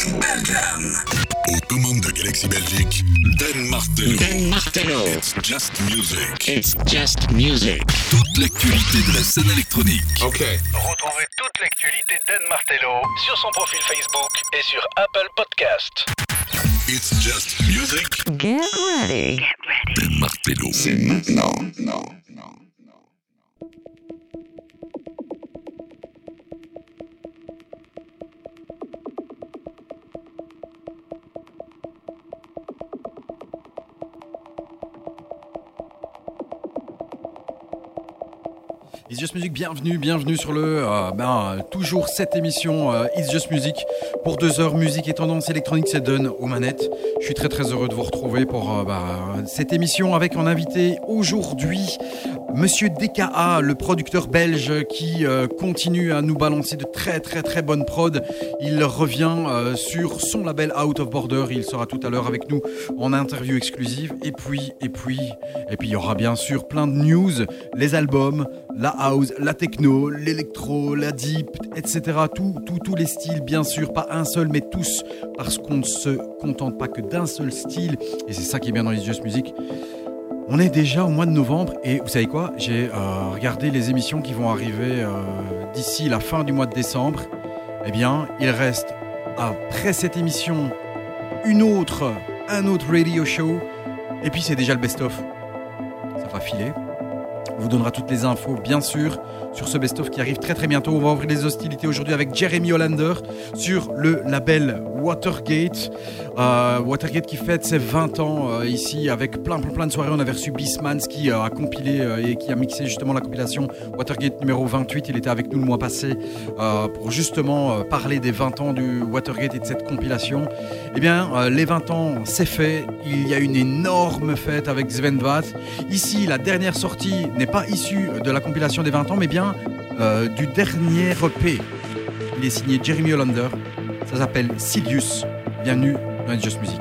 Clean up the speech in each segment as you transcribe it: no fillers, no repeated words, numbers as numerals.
Franchement Belgium. Aux commandes de Galaxy Belgique, Dan Martello. It's just music. Toute l'actualité de la scène électronique. Ok. Retrouvez toute l'actualité Dan Martello sur son profil Facebook et sur Apple Podcast. It's just music. Get ready. Dan Martello. C'est maintenant. Non. It's Just Music, bienvenue sur le toujours cette émission It's Just Music pour 2 heures musique et tendance électronique, c'est Don aux manettes. Je suis très heureux de vous retrouver pour cette émission avec en invité aujourd'hui Monsieur DKA, le producteur belge qui continue à nous balancer de très bonnes prods. Il revient sur son label Out of Border. Il sera tout à l'heure avec nous en interview exclusive. Et puis il y aura bien sûr plein de news, les albums, la house, la techno, l'électro, la deep, etc. Tous les styles, bien sûr, pas un seul, mais tous, parce qu'on ne se contente pas que d'un seul style. Et c'est ça qui est bien dans It's Just Music. On est déjà au mois de novembre et vous savez quoi ? J'ai regardé les émissions qui vont arriver d'ici la fin du mois de décembre. Eh bien, il reste après cette émission un autre radio show et puis c'est déjà le best-of. Ça va filer. On vous donnera toutes les infos, bien sûr, sur ce best-of qui arrive très bientôt. On va ouvrir les hostilités aujourd'hui avec Jeremy Hollander sur le label Watergate. Watergate qui fête ses 20 ans ici avec plein de soirées. On avait reçu Beastmans qui a compilé et qui a mixé justement la compilation Watergate numéro 28. Il était avec nous le mois passé pour justement parler des 20 ans du Watergate et de cette compilation. Eh bien, les 20 ans, c'est fait. Il y a une énorme fête avec Sven Vath. Ici, la dernière sortie n'est pas issue de la compilation des 20 ans, mais bien du dernier EP. Il est signé Jeremy Hollander. Ça s'appelle Silius. Bienvenue dans It's Just Music.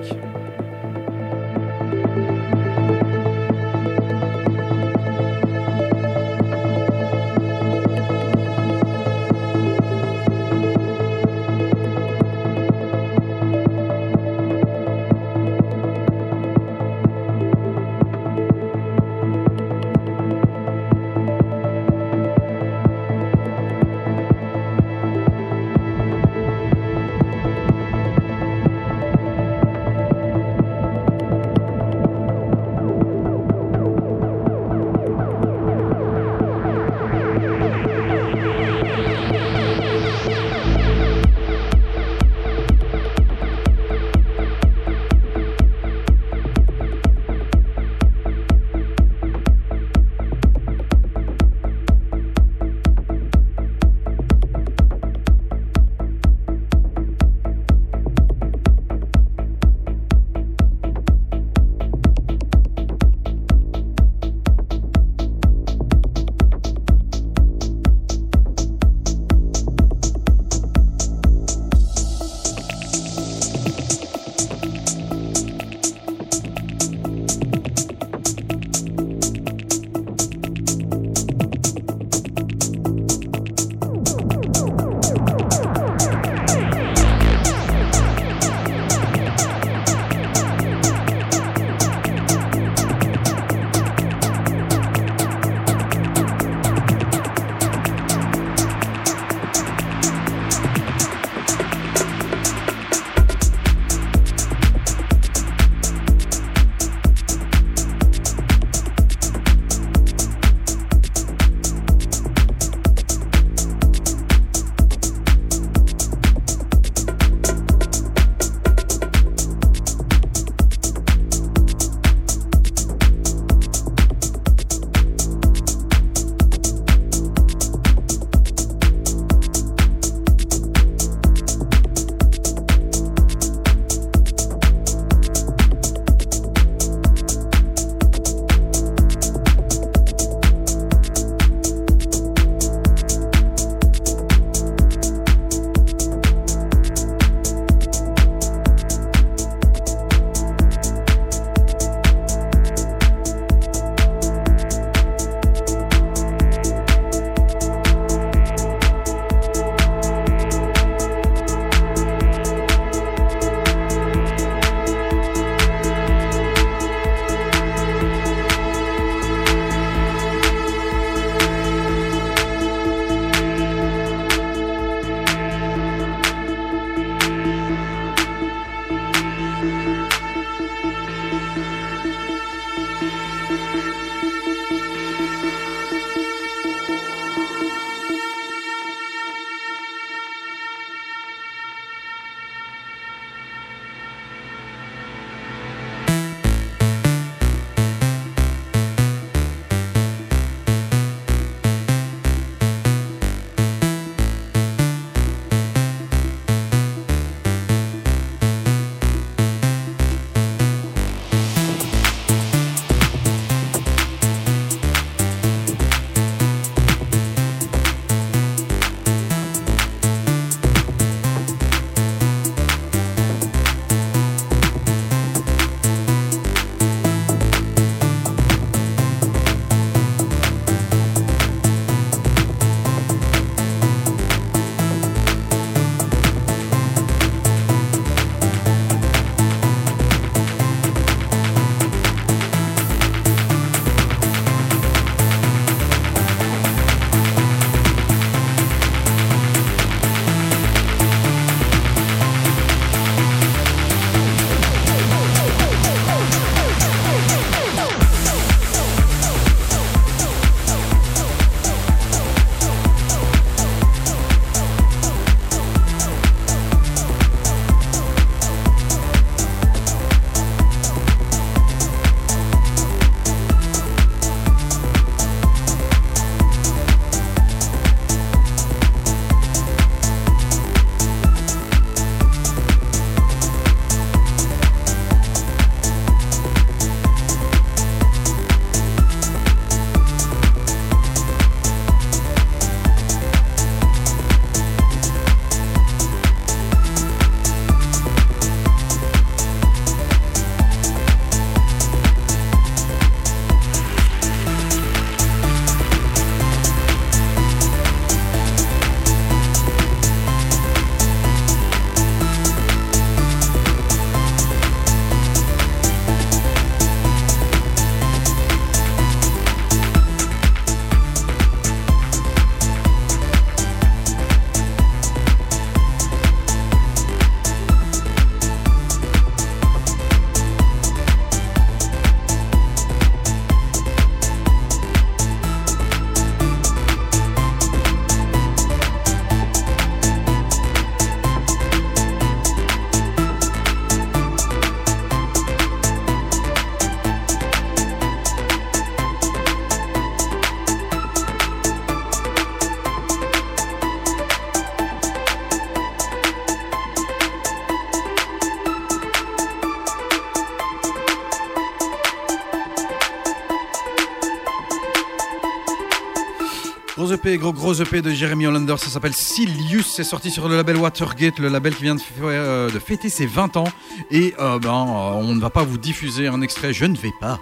EP, gros EP de Jeremy Hollander, ça s'appelle Silius, c'est sorti sur le label Watergate, le label qui vient de fêter ses 20 ans, et on ne va pas vous diffuser un extrait, je ne vais pas.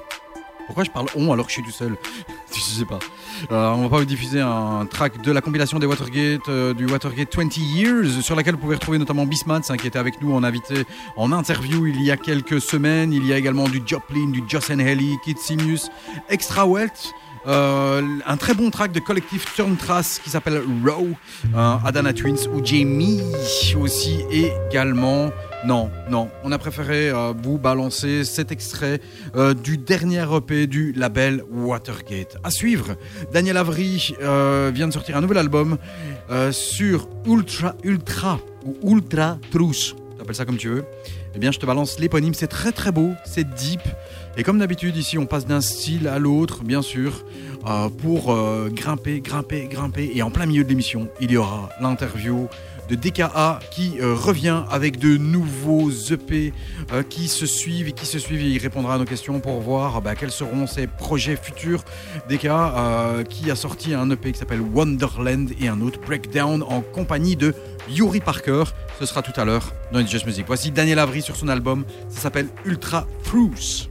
Pourquoi je parle on alors que je suis tout seul ? Je sais pas. On va pas vous diffuser un track de la compilation des Watergate, du Watergate 20 Years, sur laquelle vous pouvez retrouver notamment Bismats, hein, qui était avec nous en invité en interview il y a quelques semaines. Il y a également du Joplin, du Joss and Haley, Kid Simius, Extra Welt. Un très bon track de collectif Turn Trace qui s'appelle Row, Adana Twins ou Jamie aussi également. Non, on a préféré vous balancer cet extrait du dernier EP du label Watergate. À suivre, Daniel Avery vient de sortir un nouvel album sur Ultra ou Ultra Truth, t'appelles ça comme tu veux. Eh bien, je te balance l'éponyme, c'est très très beau, c'est deep. Et comme d'habitude, ici, on passe d'un style à l'autre, bien sûr, pour grimper. Et en plein milieu de l'émission, il y aura l'interview de DKA qui revient avec de nouveaux EP qui se suivent et il répondra à nos questions pour voir quels seront ses projets futurs. DKA qui a sorti un EP qui s'appelle Wonderland et un autre Breakdown en compagnie de Yuri Parker. Ce sera tout à l'heure dans It's Just Music. Voici Daniel Avery sur son album, ça s'appelle Ultra Truth.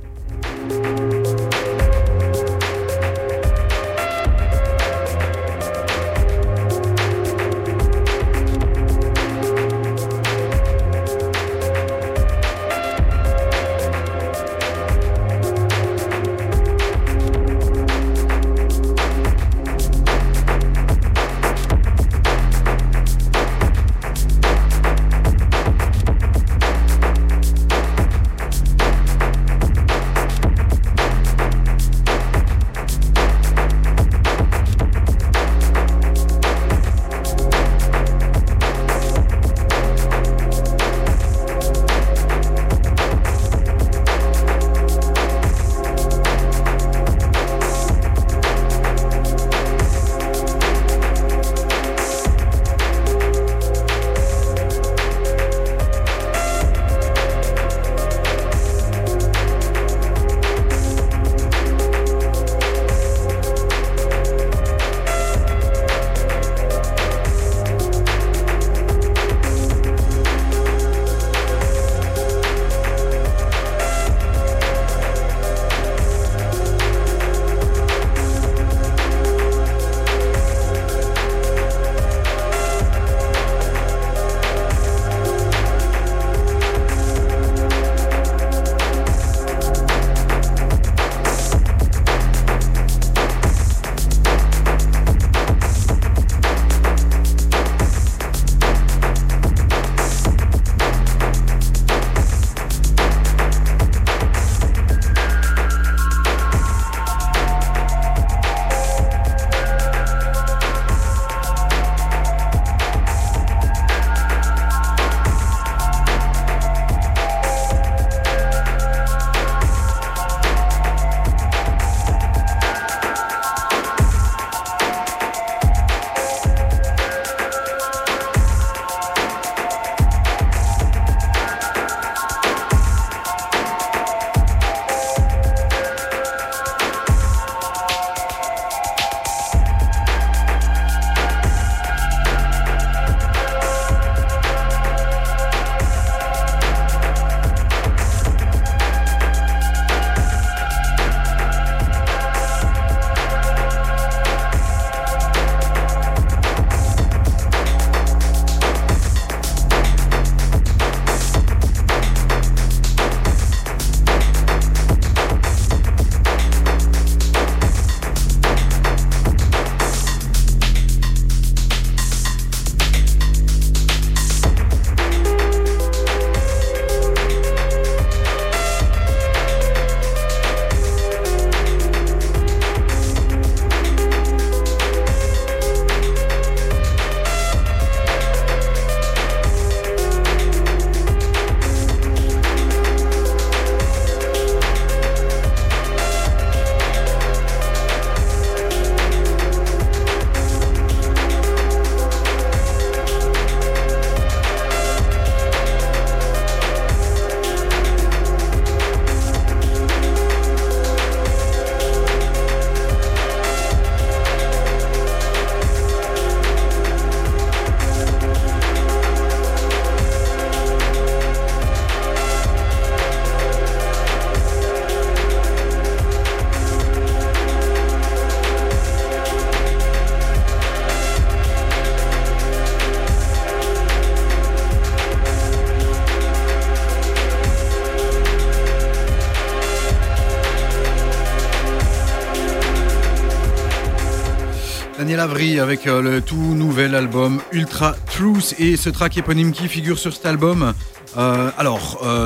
Daniel Avery avec le tout nouvel album Ultra Truth et ce track éponyme qui figure sur cet album.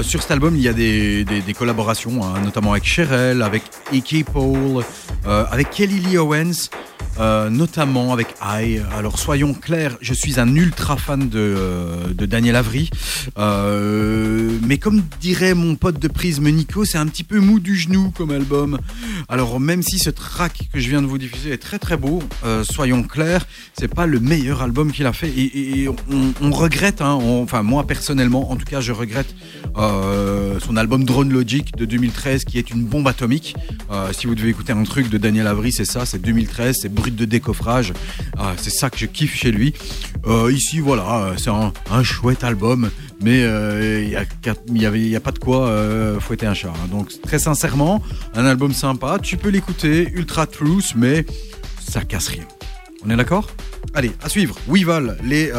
Sur cet album, il y a des collaborations, hein, notamment avec Sherelle, avec Iggy Paul, avec Kelly Lee Owens, notamment avec I. Alors soyons clairs, je suis un ultra fan de Daniel Avery, mais comme dirait mon pote de Prisme Nico, c'est un petit peu mou du genou comme album. Alors même si ce track que je viens de vous diffuser est très très beau, soyons clairs, c'est pas le meilleur album qu'il a fait et on regrette, hein, enfin moi personnellement en tout cas je regrette son album Drone Logic de 2013 qui est une bombe atomique. Si vous devez écouter un truc de Daniel Avery, c'est ça, c'est 2013, c'est brut de décoffrage, c'est ça que je kiffe chez lui. Ici voilà, c'est un chouette album mais il n'y a pas de quoi fouetter un chat, hein. Donc très sincèrement un album sympa, tu peux l'écouter, Ultra Truth, mais ça casse rien, on est d'accord? Allez, à suivre, Weeval, les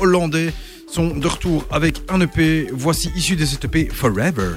Hollandais sont de retour avec un EP, voici issu de cet EP Forever.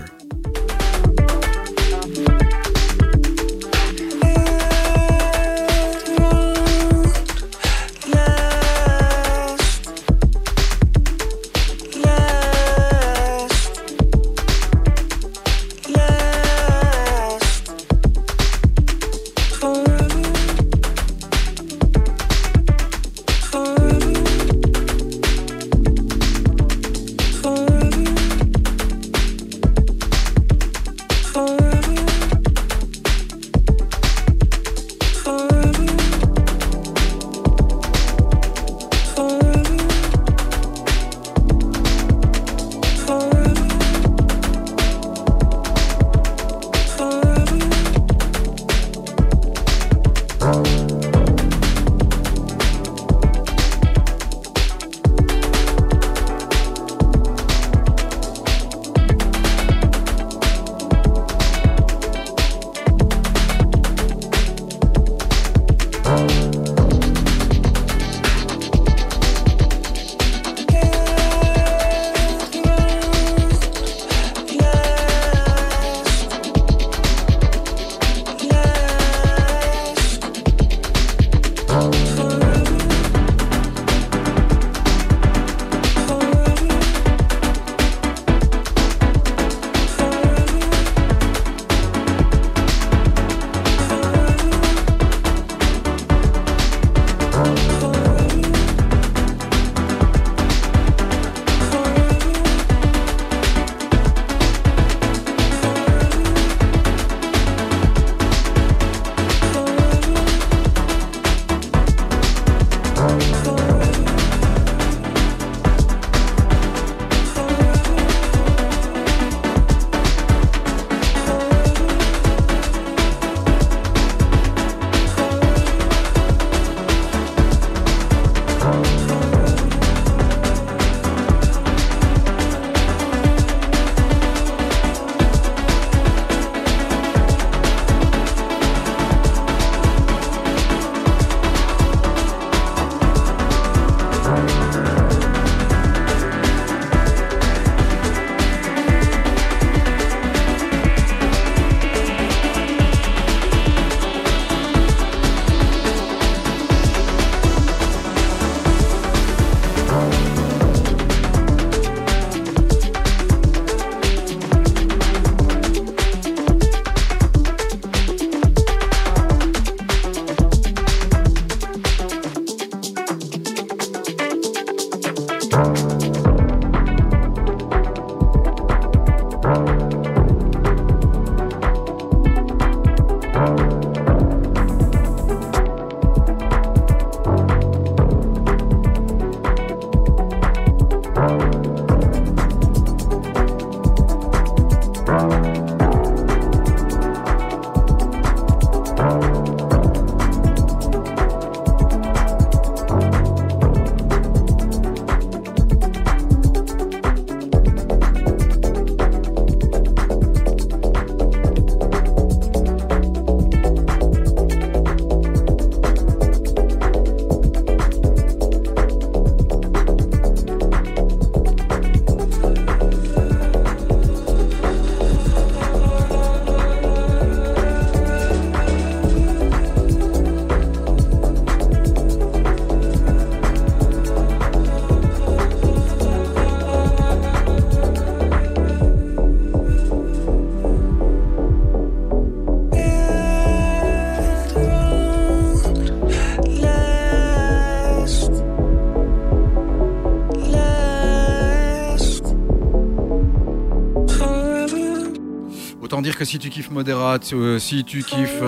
que si tu kiffes Moderate, si tu kiffes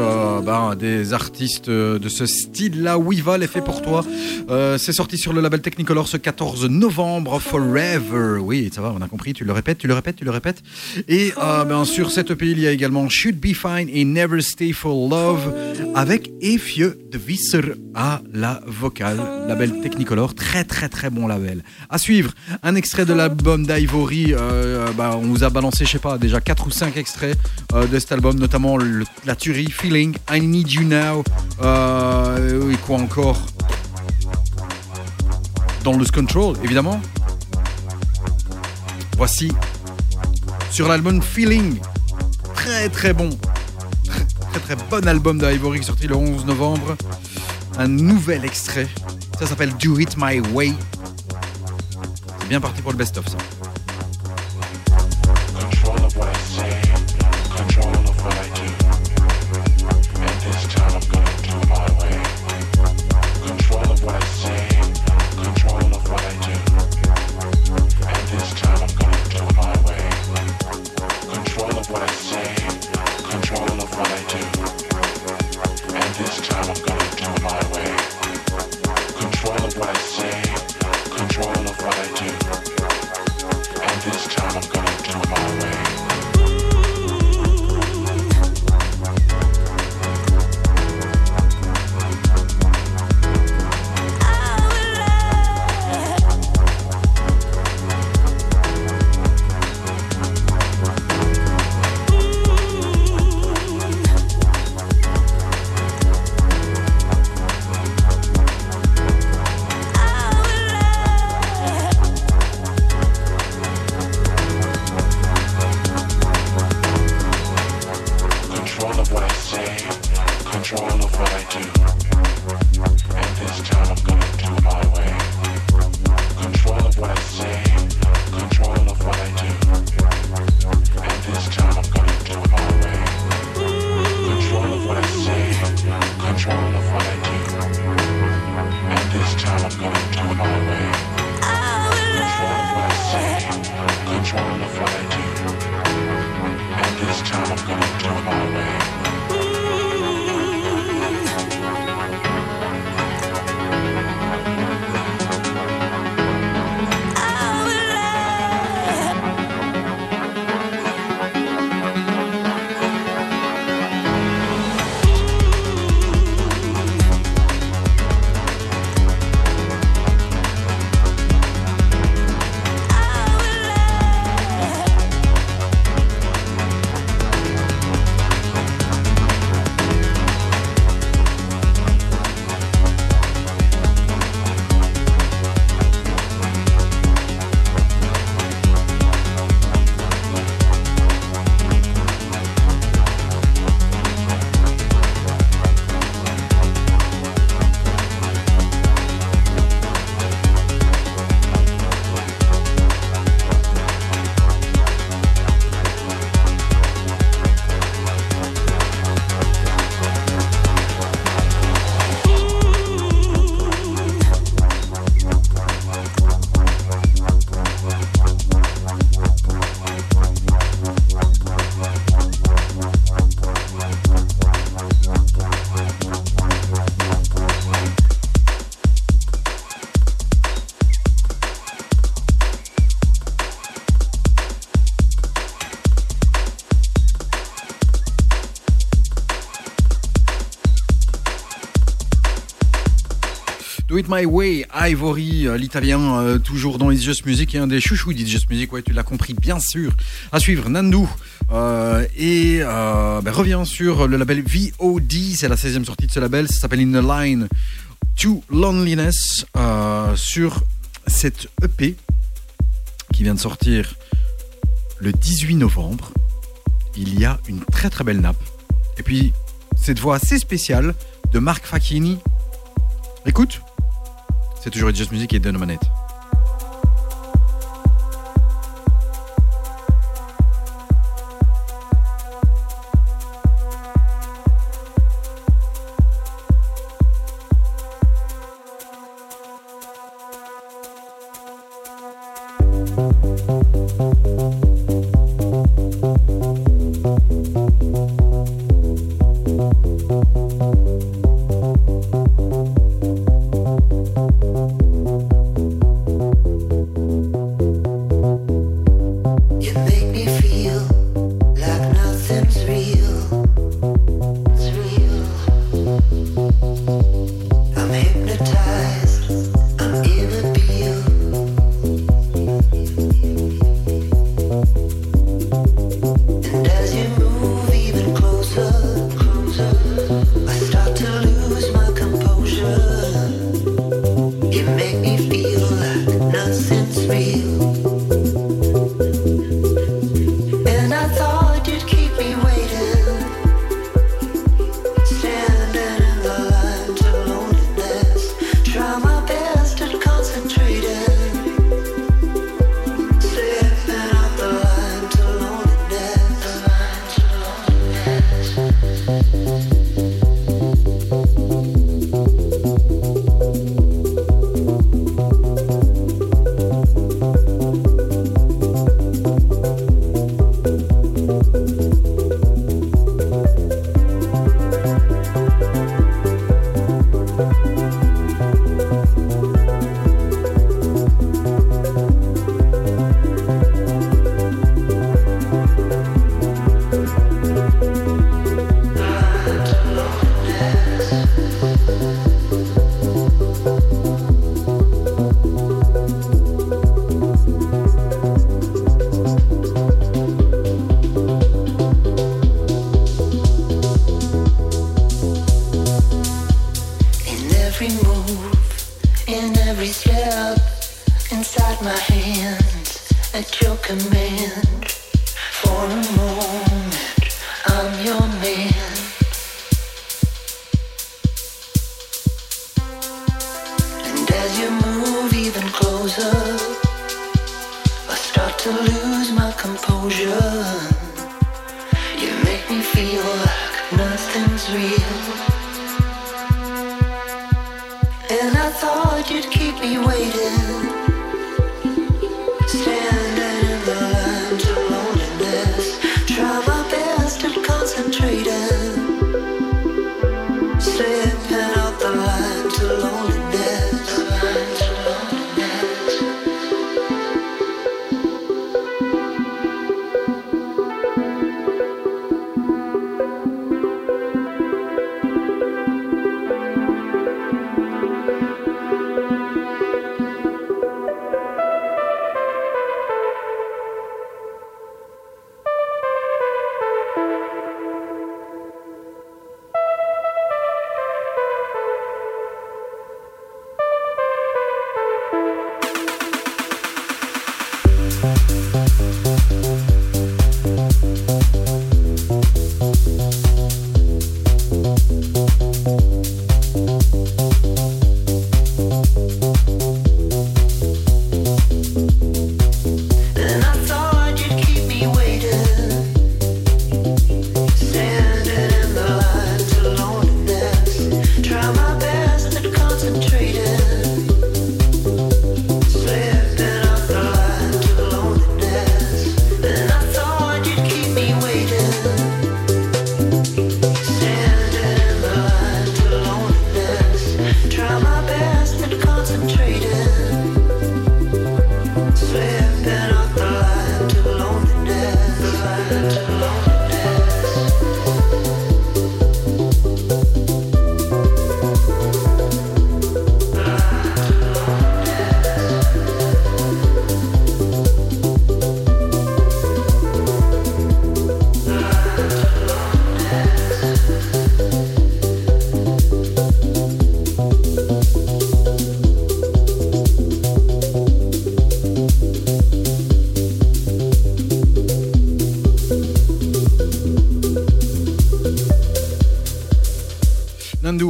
des artistes de ce style-là, Weevil est fait pour toi. C'est sorti sur le label Technicolor ce 14 novembre, Forever. Oui, ça va, on a compris, tu le répètes. Et sur cette EP, il y a également Should Be Fine et Never Stay for Love avec Eefje de Visser à la vocale. Label Technicolor, très très très bon label. À suivre, un extrait de l'album d'Ivory. On vous a balancé, je sais pas, déjà 4 ou 5 extraits de cet album, notamment la tuerie Feeling, I Need You Now, et quoi encore, dans Lose Control évidemment. Voici sur l'album Feeling, très très bon, très très bon album d'Ivory sorti le 11 novembre, un nouvel extrait, ça s'appelle Do It My Way. C'est bien parti pour le best-of, ça. My Way, Ivory, l'italien, toujours dans It's Just Music, et un des chouchous d'It's Just Music, ouais, tu l'as compris, bien sûr. À suivre, Nandu, revient sur le label VOD, c'est la 16e sortie de ce label, ça s'appelle In a Line to Loneliness, sur cette EP qui vient de sortir le 18 novembre. Il y a une très très belle nappe, et puis cette voix assez spéciale de Marc Facchini. Écoute. C'est toujours Just Music et Donne aux manettes. every step inside my hands at your command. For a moment, I'm your man. And as you move even closer, I start to lose my composure. You make me feel like nothing's real. And I thought you'd keep me waiting, standing in the lines of loneliness. Try my best at concentrating, slipping out the lines of loneliness.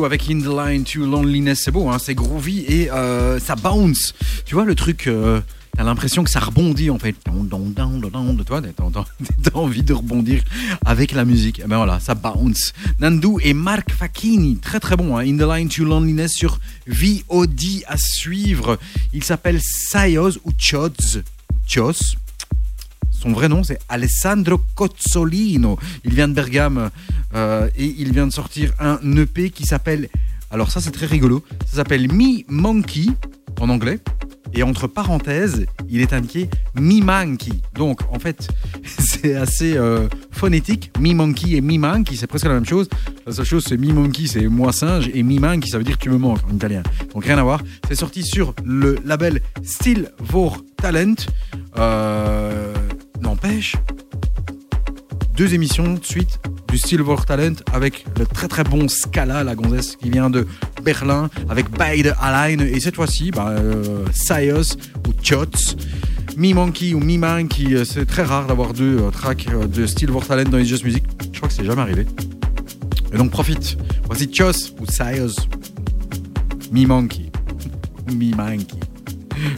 Avec In The Line to Loneliness, c'est beau, hein, c'est groovy et ça bounce. Tu vois le truc, t'as l'impression que ça rebondit en fait. Toi, t'as envie de rebondir avec la musique. Et ben voilà, ça bounce. Nandu et Mark Facchini, très très bon. Hein, In The Line to Loneliness sur VOD à suivre. Il s'appelle Sayoz ou Chioz. Son vrai nom, c'est Alessandro Cozzolino. Il vient de Bergame et il vient de sortir un EP qui s'appelle... Alors ça, c'est très rigolo. Ça s'appelle Me Monkey, en anglais. Et entre parenthèses, il est indiqué Me Monkey. Donc, en fait, c'est assez phonétique. Me Monkey et Me Monkey, c'est presque la même chose. La seule chose, c'est Me Monkey, c'est moi singe. Et Me Monkey, ça veut dire tu me manques en italien. Donc, rien à voir. C'est sorti sur le label Still Vor Talent. N'empêche, 2 émissions de suite du Still Vor Talent avec le très très bon Scala, la gonzesse qui vient de Berlin, avec Beide Alleine, et cette fois-ci, Sayos ou Chioz, Me Monkey ou Me Monkey. C'est très rare d'avoir 2 tracks de Still Vor Talent dans les Just Music, je crois que c'est jamais arrivé. Et donc profite, voici Chioz ou Sayos, Me Monkey, Me Monkey,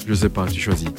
je sais pas, tu choisis.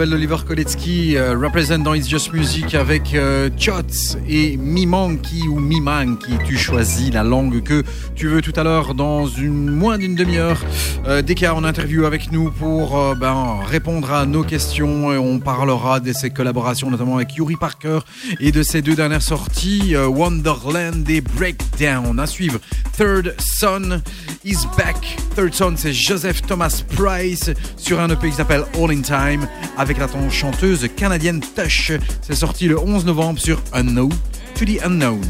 label d'Oliver Kolecki, Represent dans It's Just Music avec Chotz et Mimanki ou Mimanki. Tu choisis la langue que tu veux. Tout à l'heure, dans moins d'une demi-heure, Deka en interview avec nous pour répondre à nos questions. Et on parlera de ses collaborations, notamment avec Yuri Parker, et de ses deux dernières sorties, Wonderland et Breakdown. À suivre, Third Son is back. Third Son, c'est Joseph Thomas Price sur un EP qui s'appelle All in Time avec la chanteuse canadienne Tush. C'est sorti le 11 novembre sur Unknown to the Unknown.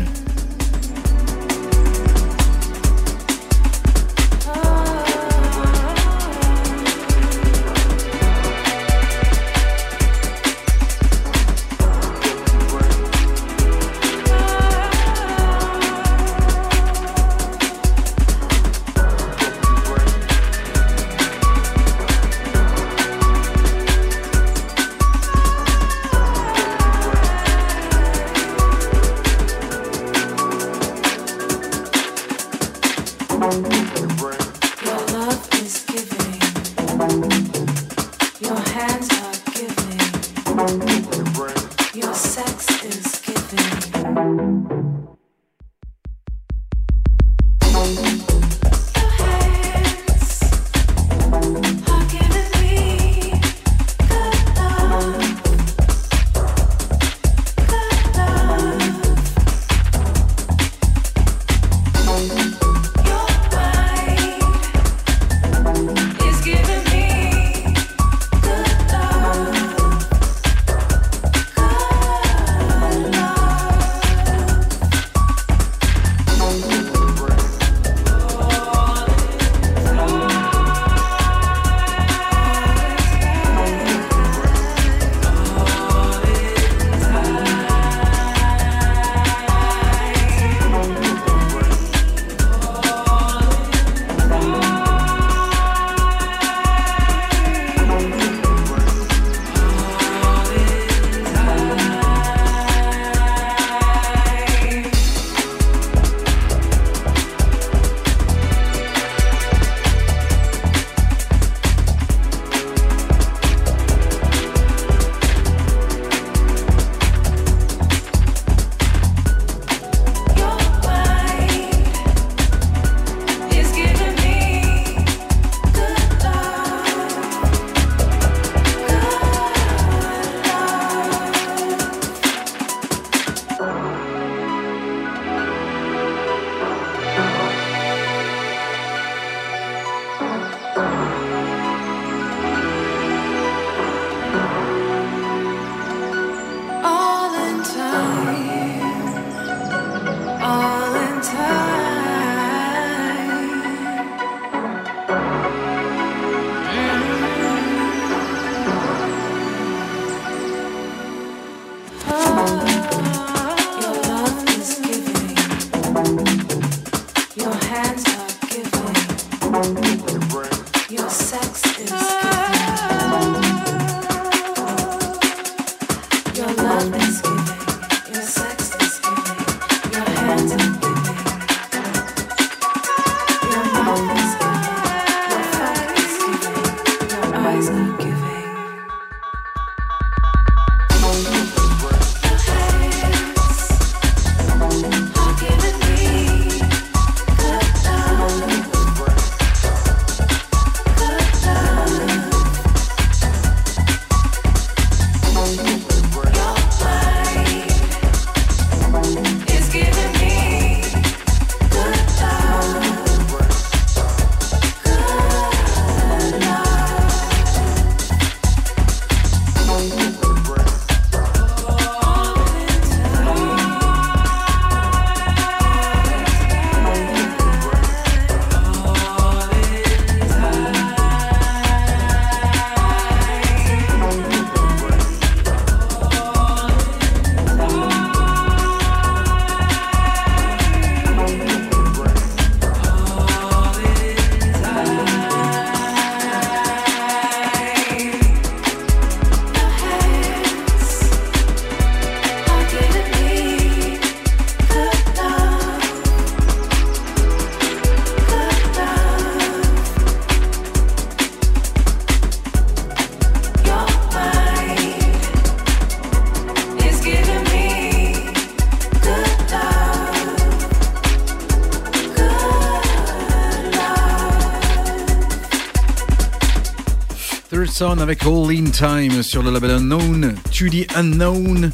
Anderson avec All In Time sur le label Unknown, To The Unknown.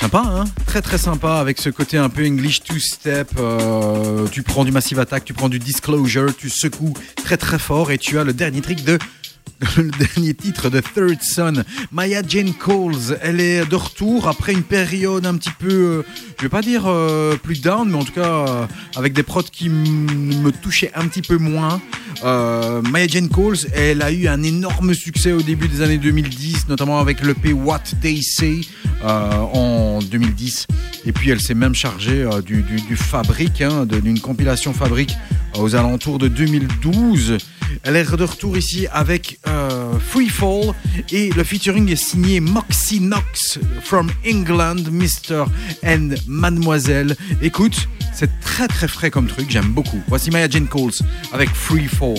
Sympa, hein, très très sympa, avec ce côté un peu English two-step, tu prends du Massive Attack, tu prends du Disclosure, tu secoues très très fort et tu as le dernier titre de Third Son. Maya Jane Coles, elle est de retour après une période un petit peu, je vais pas dire plus down, mais en tout cas avec des prods qui me touchaient un petit peu moins. Maya Jane Coles, elle a eu un énorme succès au début des années 2010, notamment avec l'EP What They Say en 2010. Et puis elle s'est même chargée du Fabric, hein, d'une compilation Fabric aux alentours de 2012. Elle est de retour ici avec Free Fall, et le featuring est signé Moxie Knox from England, Mr and Mademoiselle. Écoute, c'est très très frais comme truc, j'aime beaucoup. Voici Maya Jane Coles avec Free Fall.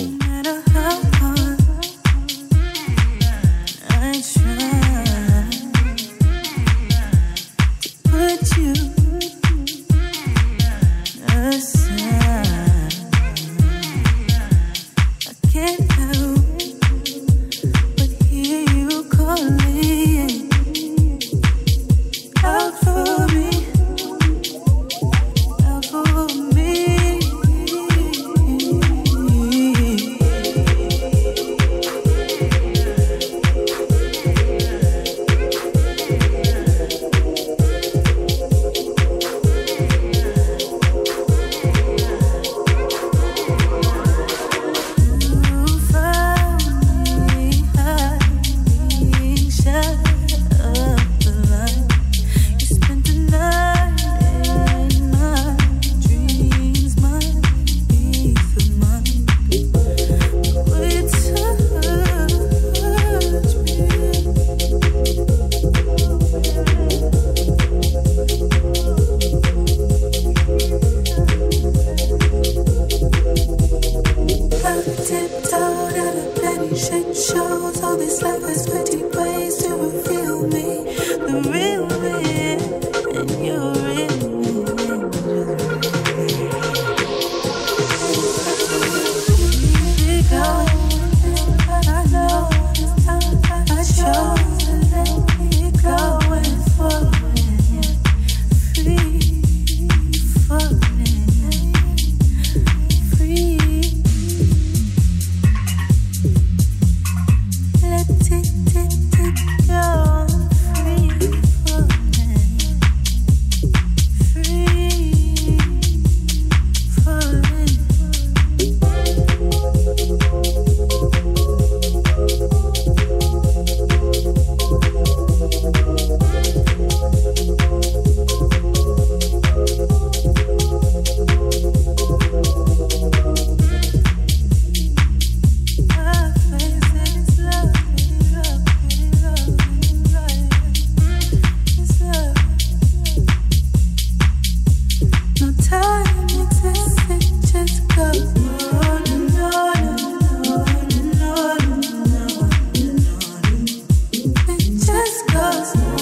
Just cause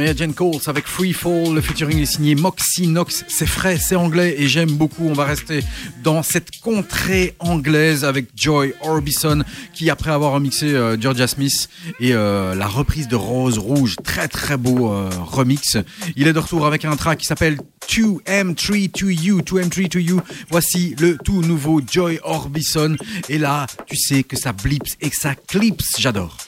Maria Jane Coles avec Free Fall. Le featuring est signé Moxie Knox. C'est frais, c'est anglais et j'aime beaucoup. On va rester dans cette contrée anglaise avec Joy Orbison qui, après avoir remixé Georgia Smith et la reprise de Rose Rouge, très très beau remix, il est de retour avec un track qui s'appelle 2M3 2U. 2M3 2U, voici le tout nouveau Joy Orbison. Et là, tu sais que ça blips et que ça clipse, j'adore.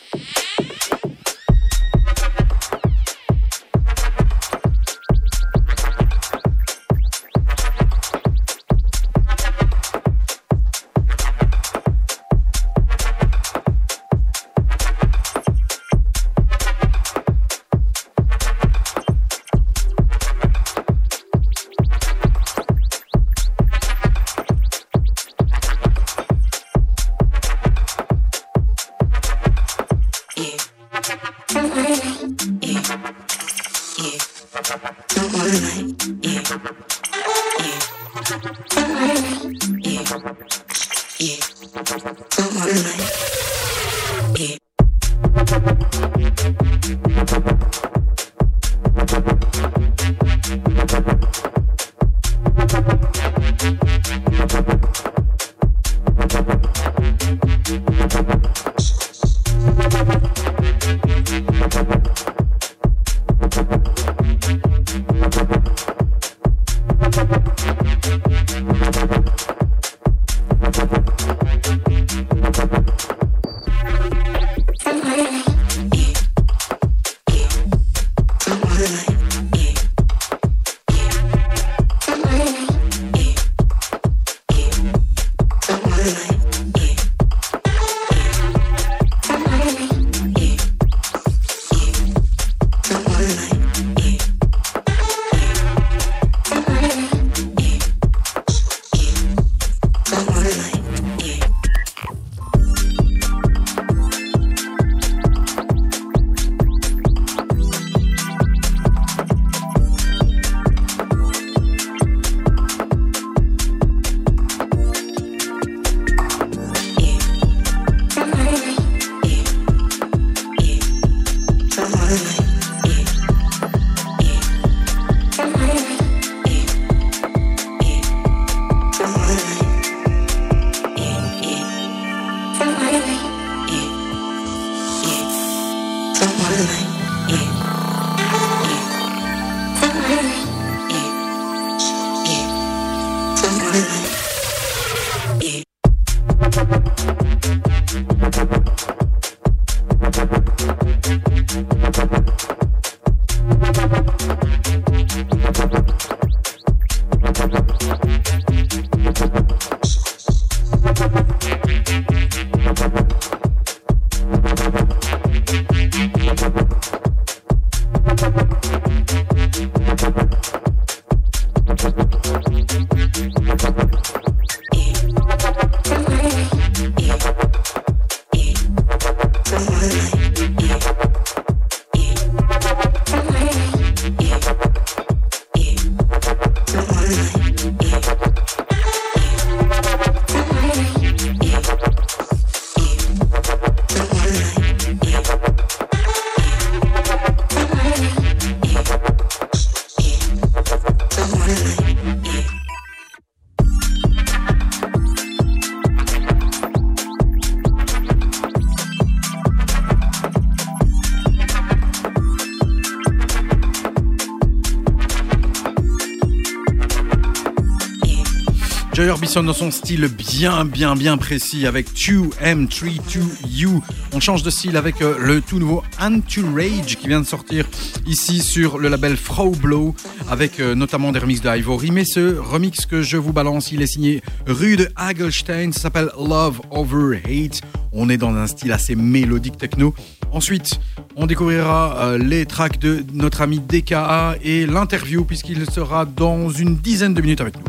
Joy Orbison dans son style bien précis avec 2M3 2U. On change de style avec le tout nouveau Anti-Rage qui vient de sortir ici sur le label Froblow avec notamment des remixes de Ivory. Mais ce remix que je vous balance, il est signé Rue de Hagelstein, ça s'appelle Love Over Hate. On est dans un style assez mélodique techno. Ensuite, on découvrira les tracks de notre ami DKA et l'interview puisqu'il sera dans une dizaine de minutes avec nous.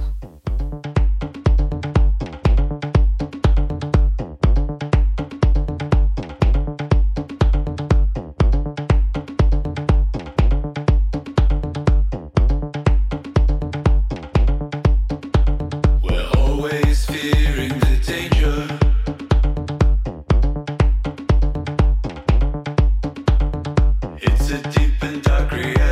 It's a deep and dark reality.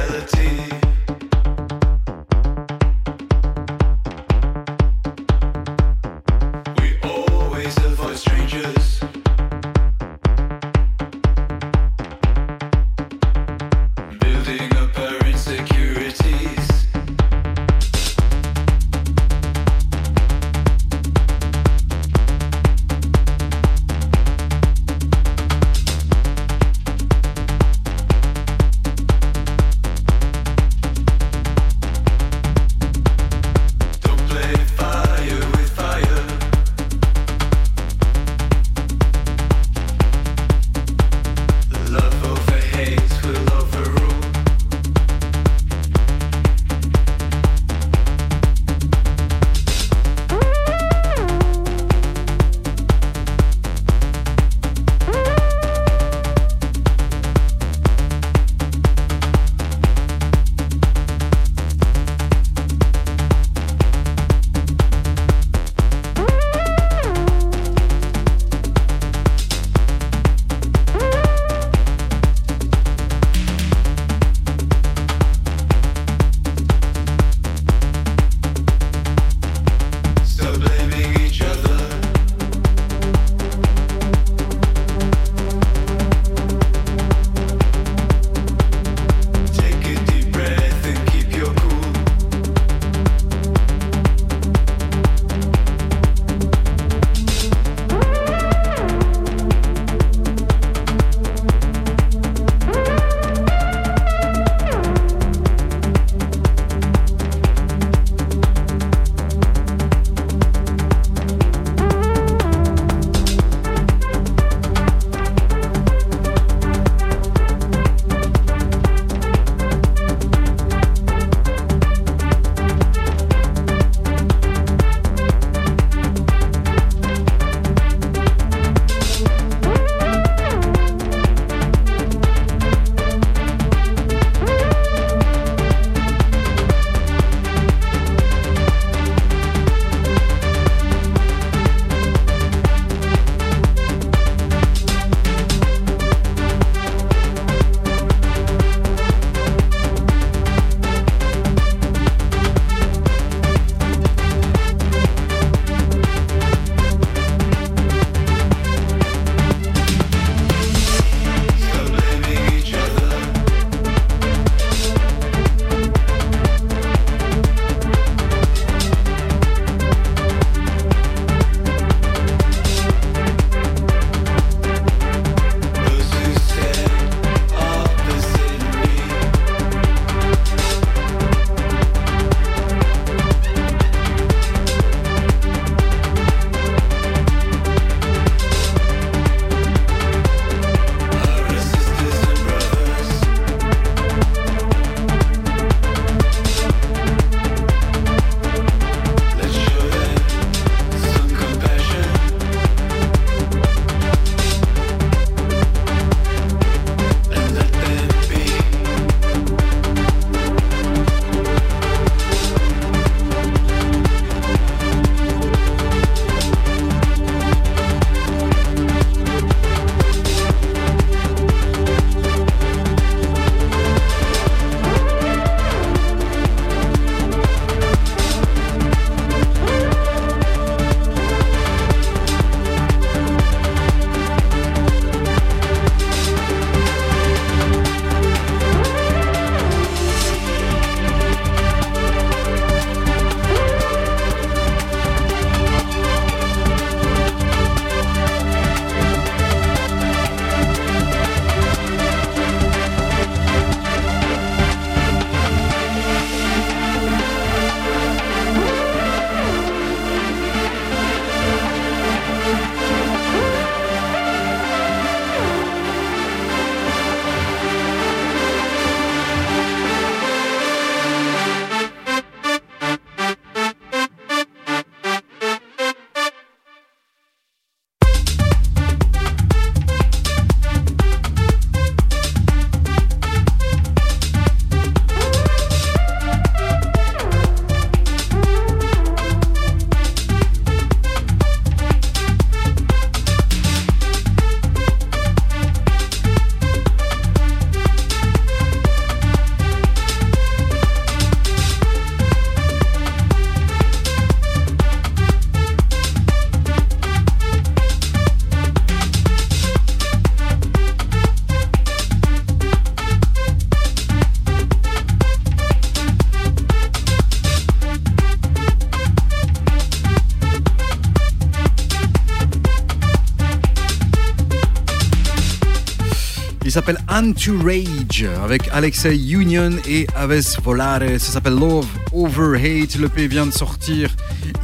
Il s'appelle Anti-Rage avec Alexei Union et Aves Volare. Ça s'appelle Love Over Hate. L'EP vient de sortir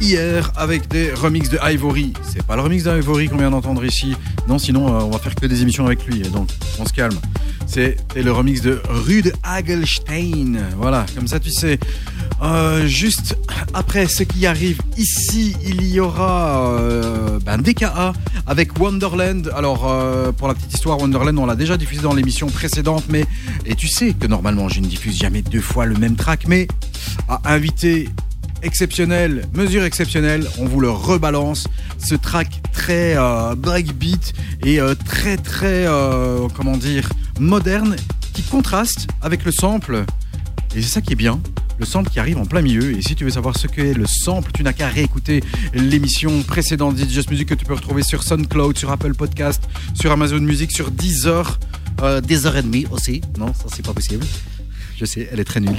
hier avec des remixes de Ivory. C'est pas le remix d'Ivory qu'on vient d'entendre ici. Non, sinon on va faire que des émissions avec lui. Donc on se calme. C'était le remix de Ruud Hagelstein. Voilà, comme ça tu sais. Juste après ce qui arrive ici, il y aura DKA avec Wonderland. Alors pour la petite histoire, Wonderland on l'a déjà diffusé dans l'émission précédente, mais et tu sais que normalement je ne diffuse jamais deux fois le même track, mais à invité exceptionnel, mesure exceptionnelle, on vous le rebalance. Ce track très breakbeat et très comment dire moderne qui contraste avec le sample, et c'est ça qui est bien. Le sample qui arrive en plein milieu. Et si tu veux savoir ce qu'est le sample, tu n'as qu'à réécouter l'émission précédente d'It's Just Music que tu peux retrouver sur SoundCloud, sur Apple Podcast, sur Amazon Music, sur Deezer, Deezer et demi aussi. Non, ça c'est pas possible. Je sais, elle est très nulle.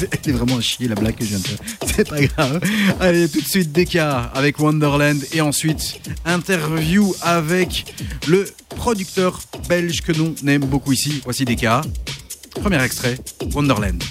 Elle est vraiment chier la blague que je viens de faire. C'est pas grave. Allez, tout de suite DKA avec Wonderland et ensuite interview avec le producteur belge que nous on aime beaucoup ici. Voici DKA. Premier extrait, Wonderland.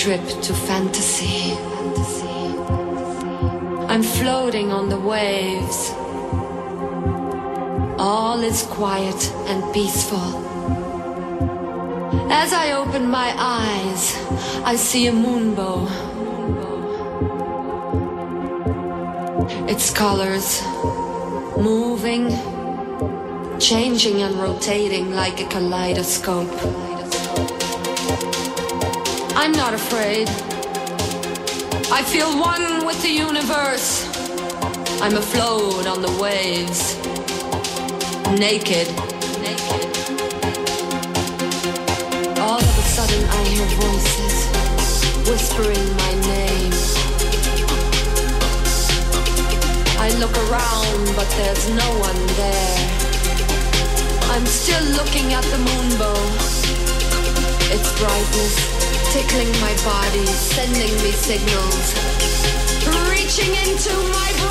Trip to fantasy. I'm floating on the waves. All is quiet and peaceful. As I open my eyes, I see a moonbow. Its colors moving, changing and rotating like a kaleidoscope. I'm not afraid. I feel one with the universe. I'm afloat on the waves. Naked. All of a sudden I hear voices whispering my name. I look around, but there's no one there. I'm still looking at the moonbow. Its brightness tickling my body, sending me signals, reaching into my brain.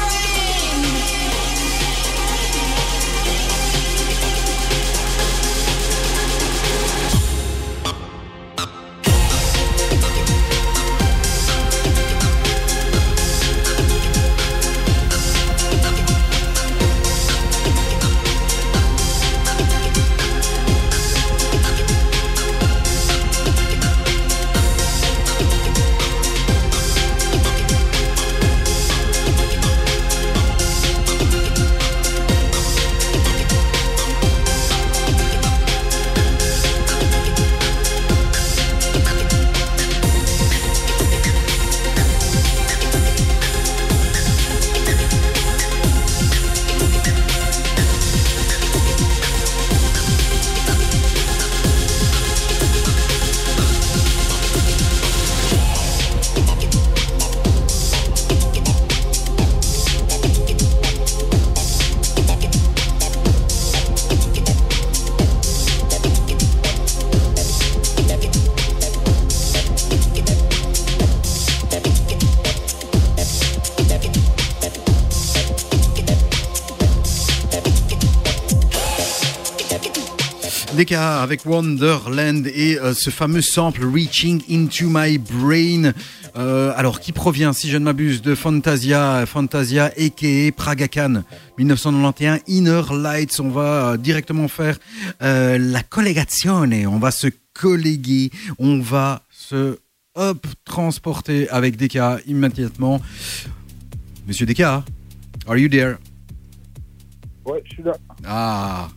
Avec Wonderland et ce fameux sample Reaching Into My Brain, alors qui provient, si je ne m'abuse, de Fantasia a.k.a. Praga Khan 1991, Inner Lights. On va directement faire la collegazione, on va se colléguer, on va se transporter avec Deka immédiatement. Monsieur Deka, are you there? Ouais, je suis là. Ah,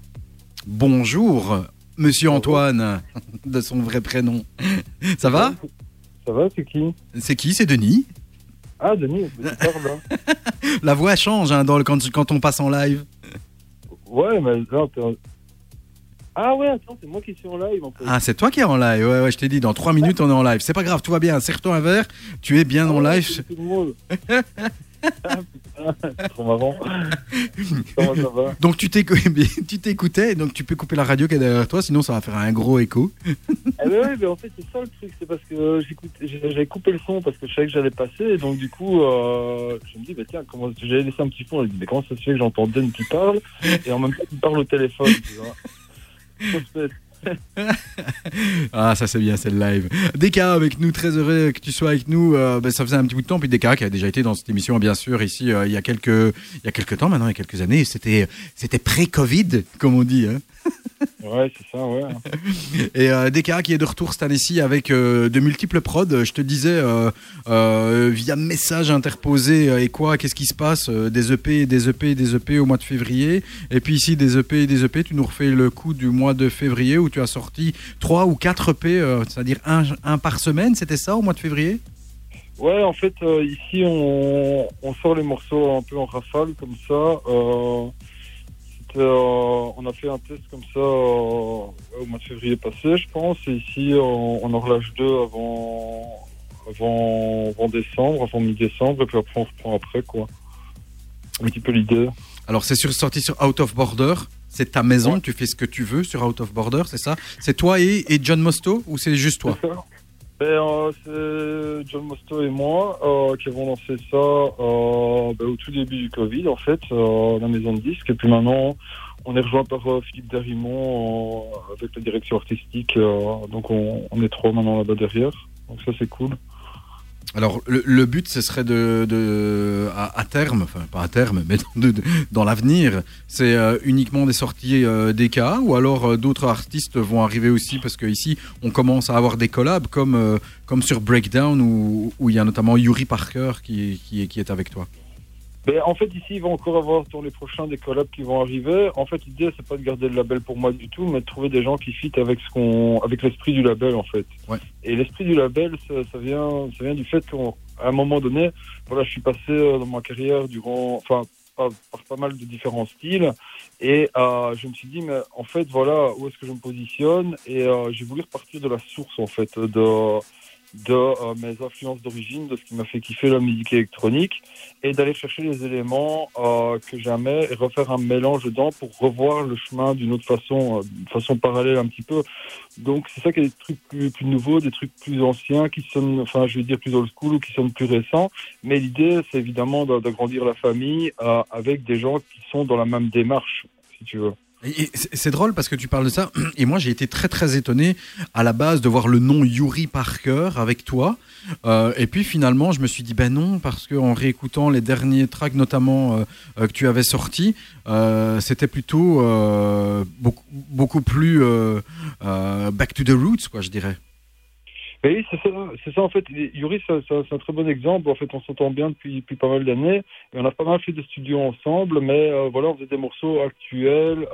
bonjour Monsieur Antoine, de son vrai prénom. Ça va ? Ça va, c'est qui ? C'est qui ? C'est Denis. Ah, Denis, tu parles. La voix change dans quand on passe en live. Ouais, mais non, ah ouais, attends, c'est moi qui suis en live. En fait. Ah, c'est toi qui es en live, ouais, je t'ai dit, dans 3 minutes, on est en live. C'est pas grave, tout va bien, serre-toi un verre, tu es bien en live. Tout le monde. Trop marrant. Comment ça va ? Donc tu t'écoutais, donc tu peux couper la radio qui est derrière toi, sinon ça va faire un gros écho. Eh ben oui, mais en fait c'est ça le truc, c'est parce que j'avais coupé le son parce que je savais que j'allais passer, et donc du coup je me dis bah tiens, comment j'avais laissé un petit fond, je me dis mais comment ça se fait que j'entends Denis qui parle et en même temps qui parle au téléphone, tu vois. Ah, ça c'est bien, c'est le live. Deka avec nous, très heureux que tu sois avec nous. Ça faisait un petit bout de temps. Puis Deka qui a déjà été dans cette émission, bien sûr, ici il y a quelques temps maintenant, il y a quelques années. C'était pré-Covid, comme on dit. Hein. Ouais, c'est ça, ouais. Et Deka qui est de retour cette année-ci avec de multiples prods. Je te disais via message interposé et quoi, qu'est-ce qui se passe, des EP au mois de février. Et puis ici des EP. Tu nous refais le coup du mois de février où tu as sorti 3 ou 4 EP, c'est-à-dire un par semaine. C'était ça au mois de février? Ouais, en fait ici on sort les morceaux un peu en rafale comme ça. On a fait un test comme ça au mois de février passé, je pense. Et ici, on en relâche 2 avant mi-décembre. Et puis après, on reprend après, quoi. Un petit peu l'idée. Alors, c'est sorti sur Out of Border. C'est ta maison. Ouais. Tu fais ce que tu veux sur Out of Border, c'est ça ? C'est toi et John Mosto ou c'est juste toi ? C'est John Mosto et moi qui avons lancé ça au tout début du Covid, en fait, la maison de disques. Et puis maintenant, on est rejoint par Philippe Darimont avec la direction artistique. Donc on est 3 maintenant là-bas derrière. Donc ça, c'est cool. Alors, le but, ce serait à terme, enfin, pas à terme, mais dans l'avenir, c'est uniquement des sorties Deka, ou alors d'autres artistes vont arriver aussi, parce qu'ici, on commence à avoir des collabs, comme sur Breakdown, où il y a notamment Yuri Parker qui est avec toi. Mais en fait, ici, ils vont encore avoir, dans les prochains, des collabs qui vont arriver. En fait, l'idée, c'est pas de garder le label pour moi du tout, mais de trouver des gens qui fitent avec l'esprit du label, en fait. Ouais. Et l'esprit du label, ça vient du fait qu'à un moment donné, voilà, je suis passé dans ma carrière par pas mal de différents styles, et je me suis dit, mais en fait, voilà, où est-ce que je me positionne, et j'ai voulu repartir de la source, en fait, de mes influences d'origine, de ce qui m'a fait kiffer la musique électronique, et d'aller chercher les éléments que j'aimais et refaire un mélange dedans pour revoir le chemin d'une autre façon, d'une façon parallèle un petit peu. Donc c'est ça qu'il y a des trucs plus nouveaux, des trucs plus anciens qui sonnent, enfin je vais dire plus old school ou qui sonnent plus récents, mais l'idée c'est évidemment d'agrandir la famille avec des gens qui sont dans la même démarche, si tu veux. Et c'est drôle parce que tu parles de ça, et moi j'ai été très très étonné à la base de voir le nom Yuri Parker avec toi, et puis finalement je me suis dit ben non, parce qu'en réécoutant les derniers tracks notamment que tu avais sortis, c'était plutôt beaucoup plus back to the roots quoi, je dirais. Oui, c'est ça en fait. Yuri, c'est un très bon exemple. En fait, on s'entend bien depuis pas mal d'années. Et on a pas mal fait de studios ensemble, mais voilà, on faisait des morceaux actuels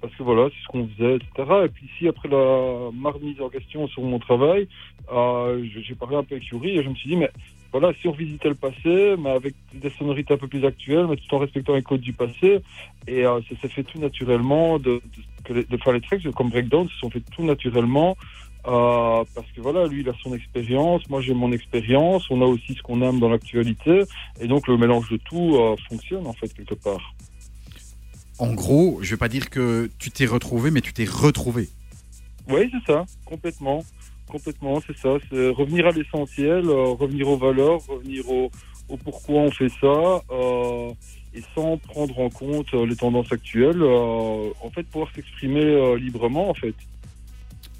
parce que voilà, c'est ce qu'on faisait, etc. Et puis ici, après la remise en question sur mon travail, j'ai parlé un peu avec Yuri et je me suis dit, mais voilà, si on revisitait le passé, mais avec des sonorités un peu plus actuelles, mais tout en respectant les codes du passé, et ça s'est fait tout naturellement. Les tracks comme Breakdown se sont fait tout naturellement. Parce que voilà, lui il a son expérience, moi j'ai mon expérience, on a aussi ce qu'on aime dans l'actualité, et donc le mélange de tout fonctionne en fait quelque part. En gros, je vais pas dire que tu t'es retrouvé, mais tu t'es retrouvé. Oui, c'est ça, complètement, c'est ça, c'est revenir à l'essentiel, revenir aux valeurs, revenir au pourquoi on fait ça, et sans prendre en compte les tendances actuelles, en fait pouvoir s'exprimer librement en fait.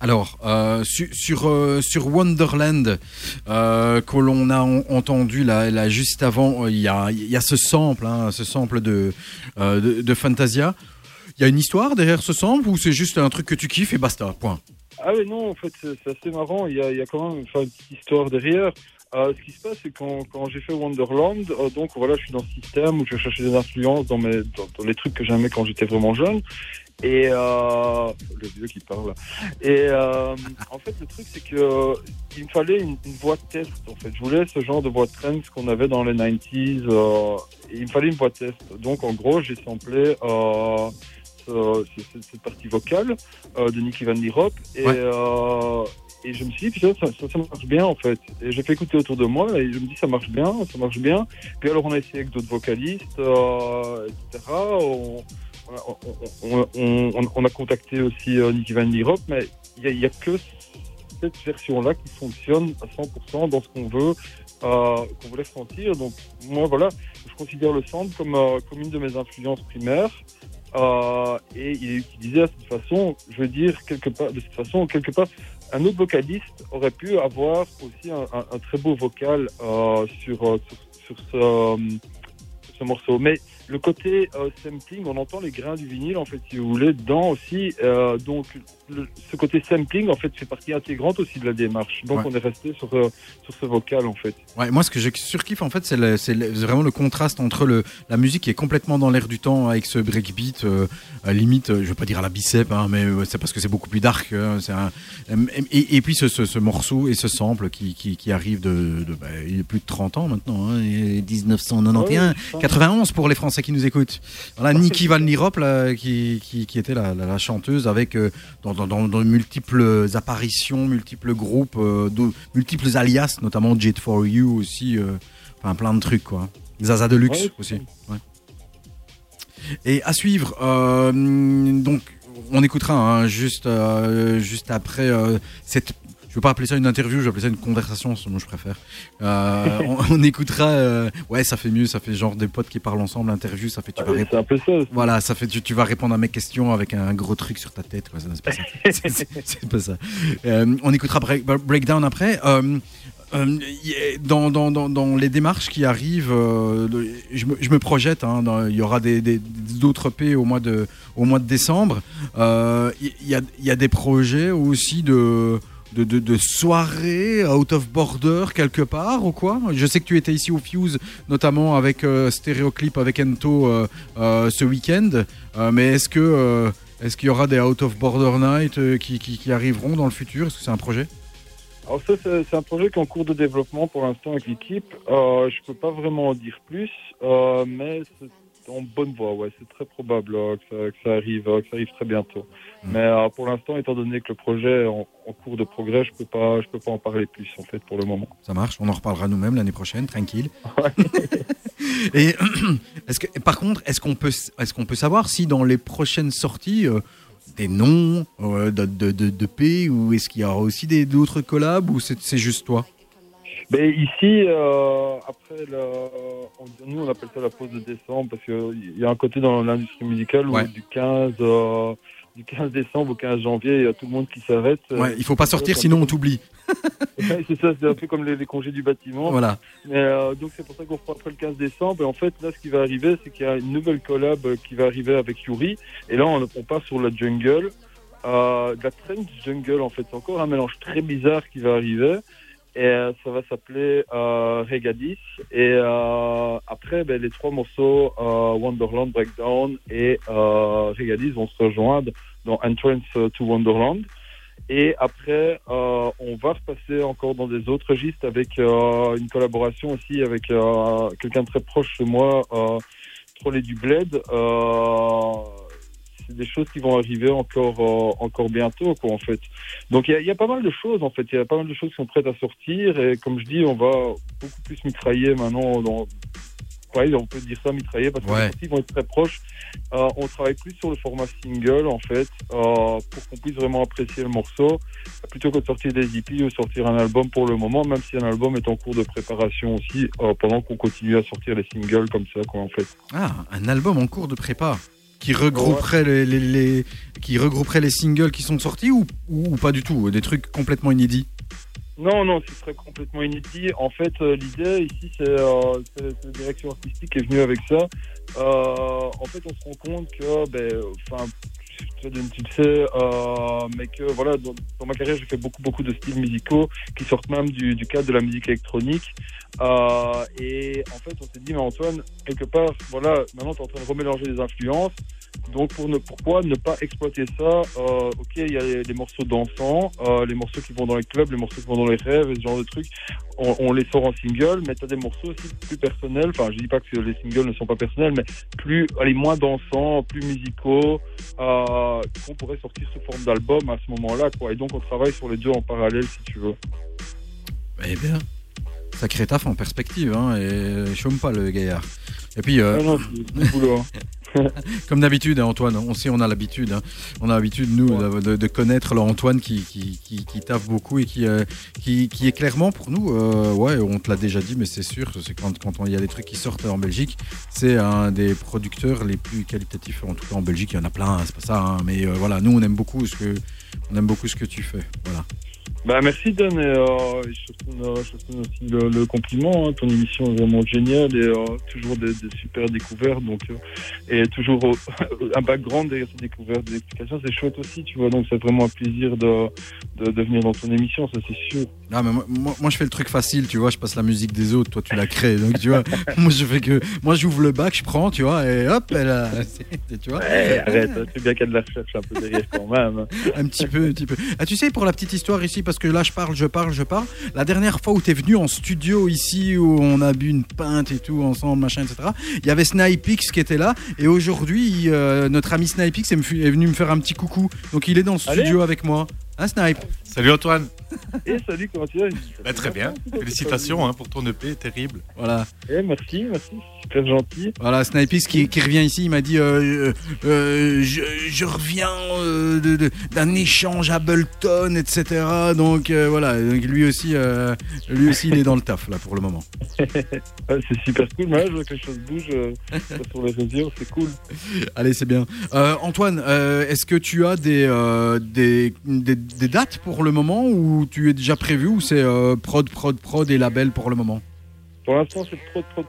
Alors, sur Wonderland, que l'on a entendu là juste avant, il y a ce sample de Fantasia. Il y a une histoire derrière ce sample ou c'est juste un truc que tu kiffes et basta, point? Ah mais non, en fait, c'est assez marrant, il y a quand même une petite histoire derrière. Ce qui se passe, c'est quand j'ai fait Wonderland, donc voilà, je suis dans ce système où je cherchais des influences dans les trucs que j'aimais quand j'étais vraiment jeune. Et le vieux qui parle. Et en fait, le truc, c'est que il me fallait une voix de test. En fait, je voulais ce genre de voix de trance qu'on avait dans les 90s. Il me fallait une voix de test. Donc, en gros, j'ai samplé cette partie vocale de Nicky Van Lirop. Et ouais. Et je me suis dit, putain, ça marche bien, en fait. Et j'ai fait écouter autour de moi, et je me dis, ça marche bien. Puis alors, on a essayé avec d'autres vocalistes, etc. On a contacté aussi Nicky Van Lirop, mais il n'y a que cette version-là qui fonctionne à 100% dans ce qu'on veut, qu'on voulait sentir. Donc, moi, voilà, je considère le sample comme une de mes influences primaires. Et il est utilisé de cette façon, je veux dire, quelque part, un autre vocaliste aurait pu avoir aussi un très beau vocal sur ce morceau. Mais le côté sampling, on entend les grains du vinyle, en fait, si vous voulez, dedans aussi. Donc, ce côté sampling, en fait, fait partie intégrante aussi de la démarche. Donc, ouais. On est resté sur ce vocal, en fait. Ouais, moi, ce que je surkiffe, en fait, c'est vraiment le contraste entre la musique qui est complètement dans l'air du temps avec ce breakbeat, limite, je ne veux pas dire à la Bicep, hein, mais c'est parce que c'est beaucoup plus dark. Hein, et puis, ce morceau et ce sample qui arrive il y a plus de 30 ans maintenant, hein, 1991, ouais, 91 pour les Français qui nous écoutent. Voilà, Nicky Van Lirop là, qui était la chanteuse avec dans de multiples apparitions, multiples groupes, multiples alias, notamment Jet For You aussi, enfin plein de trucs quoi. Zaza Deluxe aussi. Ouais. Et à suivre. Donc on écoutera hein, juste après cette. Je ne veux pas appeler ça une interview, je vais appeler ça une conversation, c'est ce que je préfère. On écoutera... ouais, ça fait mieux, ça fait genre des potes qui parlent ensemble, interview, ça fait... Tu vas répondre, c'est un peu ça. Voilà, ça fait tu vas répondre à mes questions avec un gros truc sur ta tête, quoi. Ça, c'est pas ça. c'est pas ça. On écoutera Breakdown après. Dans les démarches qui arrivent, je me projette. Hein, il y aura d'autres EP au mois de décembre. Il y a des projets aussi de soirée out of border quelque part ou quoi? Je sais que tu étais ici au Fuse notamment avec Stéréoclip avec Ento ce week-end, mais est-ce qu'il y aura des out of border night qui arriveront dans le futur? Est-ce que c'est un projet? Alors ça c'est un projet qui est en cours de développement pour l'instant avec l'équipe. Je peux pas vraiment en dire plus, mais en bonne voie, ouais, c'est très probable que ça arrive très bientôt. Mais pour l'instant, étant donné que le projet est en cours de progrès, je peux pas en parler plus en fait pour le moment. Ça marche, on en reparlera nous-mêmes l'année prochaine, tranquille. Et est-ce qu'on peut savoir si dans les prochaines sorties des noms de P, ou est-ce qu'il y aura aussi d'autres collabs, ou c'est juste toi? Ben ici, après, nous on appelle ça la pause de décembre, parce qu'il y a un côté dans l'industrie musicale où du 15 décembre au 15 janvier, il y a tout le monde qui s'arrête. Ouais, il ne faut pas sortir, sinon on t'oublie. Ouais, c'est ça, c'est un peu comme les congés du bâtiment. Voilà. Mais, donc c'est pour ça qu'on reprend après le 15 décembre. Et en fait, là, ce qui va arriver, c'est qu'il y a une nouvelle collab qui va arriver avec Yuri. Et là, on part sur la jungle, la trend jungle en fait. C'est encore un mélange très bizarre qui va arriver. Et ça va s'appeler Regadis. Et après, les trois morceaux Wonderland, Breakdown et Regadis vont se rejoindre dans Entrance to Wonderland. Et après, on va repasser encore dans des autres registres avec une collaboration aussi avec quelqu'un de très proche de moi, Trolley du Bled. C'est des choses qui vont arriver encore bientôt, quoi, en fait. Donc il y a pas mal de choses, en fait. Il y a pas mal de choses qui sont prêtes à sortir. Et comme je dis, on va beaucoup plus mitrailler maintenant. On peut dire ça, mitrailler, parce que les sorties vont être très proches. On travaille plus sur le format single, en fait, pour qu'on puisse vraiment apprécier le morceau, plutôt que de sortir des EP ou sortir un album pour le moment, même si un album est en cours de préparation aussi, pendant qu'on continue à sortir les singles comme ça, quoi, en fait. Ah, un album en cours de prépa qui regrouperait les singles qui sont sortis, ou pas du tout, des trucs complètement inédits? Non, ce serait complètement inédit. En fait, l'idée ici, c'est la direction artistique qui est venue avec ça. En fait, on se rend compte que, tu le sais, mais que voilà, dans ma carrière, j'ai fait beaucoup de styles musicaux qui sortent même du cadre de la musique électronique. Et en fait, on s'est dit, mais Antoine, quelque part, voilà, maintenant t'es en train de remélanger les influences. Donc pourquoi ne pas exploiter ça? Ok, il y a les morceaux dansants, les morceaux qui vont dans les clubs, les morceaux qui vont dans les rêves, et ce genre de trucs. On les sort en single, mais t'as des morceaux aussi plus personnels. Enfin, je dis pas que les singles ne sont pas personnels, mais moins dansants, plus musicaux, qu'on pourrait sortir sous forme d'album à ce moment-là, quoi. Et donc on travaille sur les deux en parallèle, si tu veux. Eh bien, sacré taf en perspective, hein, et chôme pas le gaillard. Et puis non, c'est du boulot, hein. Comme d'habitude, hein, Antoine, on sait, on a l'habitude, hein. On a l'habitude, nous, de connaître Antoine qui taffe beaucoup et qui est clairement pour nous, on te l'a déjà dit, mais c'est sûr, c'est quand il y a des trucs qui sortent en Belgique, c'est un des producteurs les plus qualitatifs, en tout cas en Belgique, il y en a plein, hein, c'est pas ça, hein, mais voilà, nous, on aime beaucoup ce que tu fais, voilà. Bah, merci Dan, et je te donne aussi le compliment, hein. Ton émission est vraiment géniale, et toujours des super découvertes, donc, et toujours un background derrière ces découvertes, des explications, c'est chouette aussi, tu vois, donc c'est vraiment un plaisir de venir dans ton émission, ça c'est sûr. Ah, mais moi je fais le truc facile, tu vois, je passe la musique des autres, toi tu la crées, donc tu vois, moi j'ouvre le bac, je prends, tu vois, et hop, tu vois. Ouais, arrête, c'est bien qu'il y a de la recherche un peu derrière quand même. Un petit peu. Ah, tu sais, pour la petite histoire ici, parce que là je parle. La dernière fois où t'es venu en studio ici, où on a bu une pinte et tout ensemble, machin, etc., il y avait Snipex qui était là, et aujourd'hui notre ami Snipex est venu me faire un petit coucou, donc il est dans le studio avec moi. Hein, Snipe? Salut Antoine. Et salut, comment tu vas? Bah, très bien, félicitations, hein, pour ton EP, terrible. Voilà. Et merci, c'est très gentil. Voilà, Snipex qui revient ici, il m'a dit je reviens d'un échange à Bulleton, etc. Donc voilà, donc, lui aussi il est dans le taf là pour le moment. C'est super cool, mais là, je vois que les choses bougent sur les réseaux, c'est cool. Allez, c'est bien. Antoine, est-ce que tu as des dates pour le moment, ou tu es déjà prévu, ou c'est prod et label pour le moment? Pour l'instant, c'est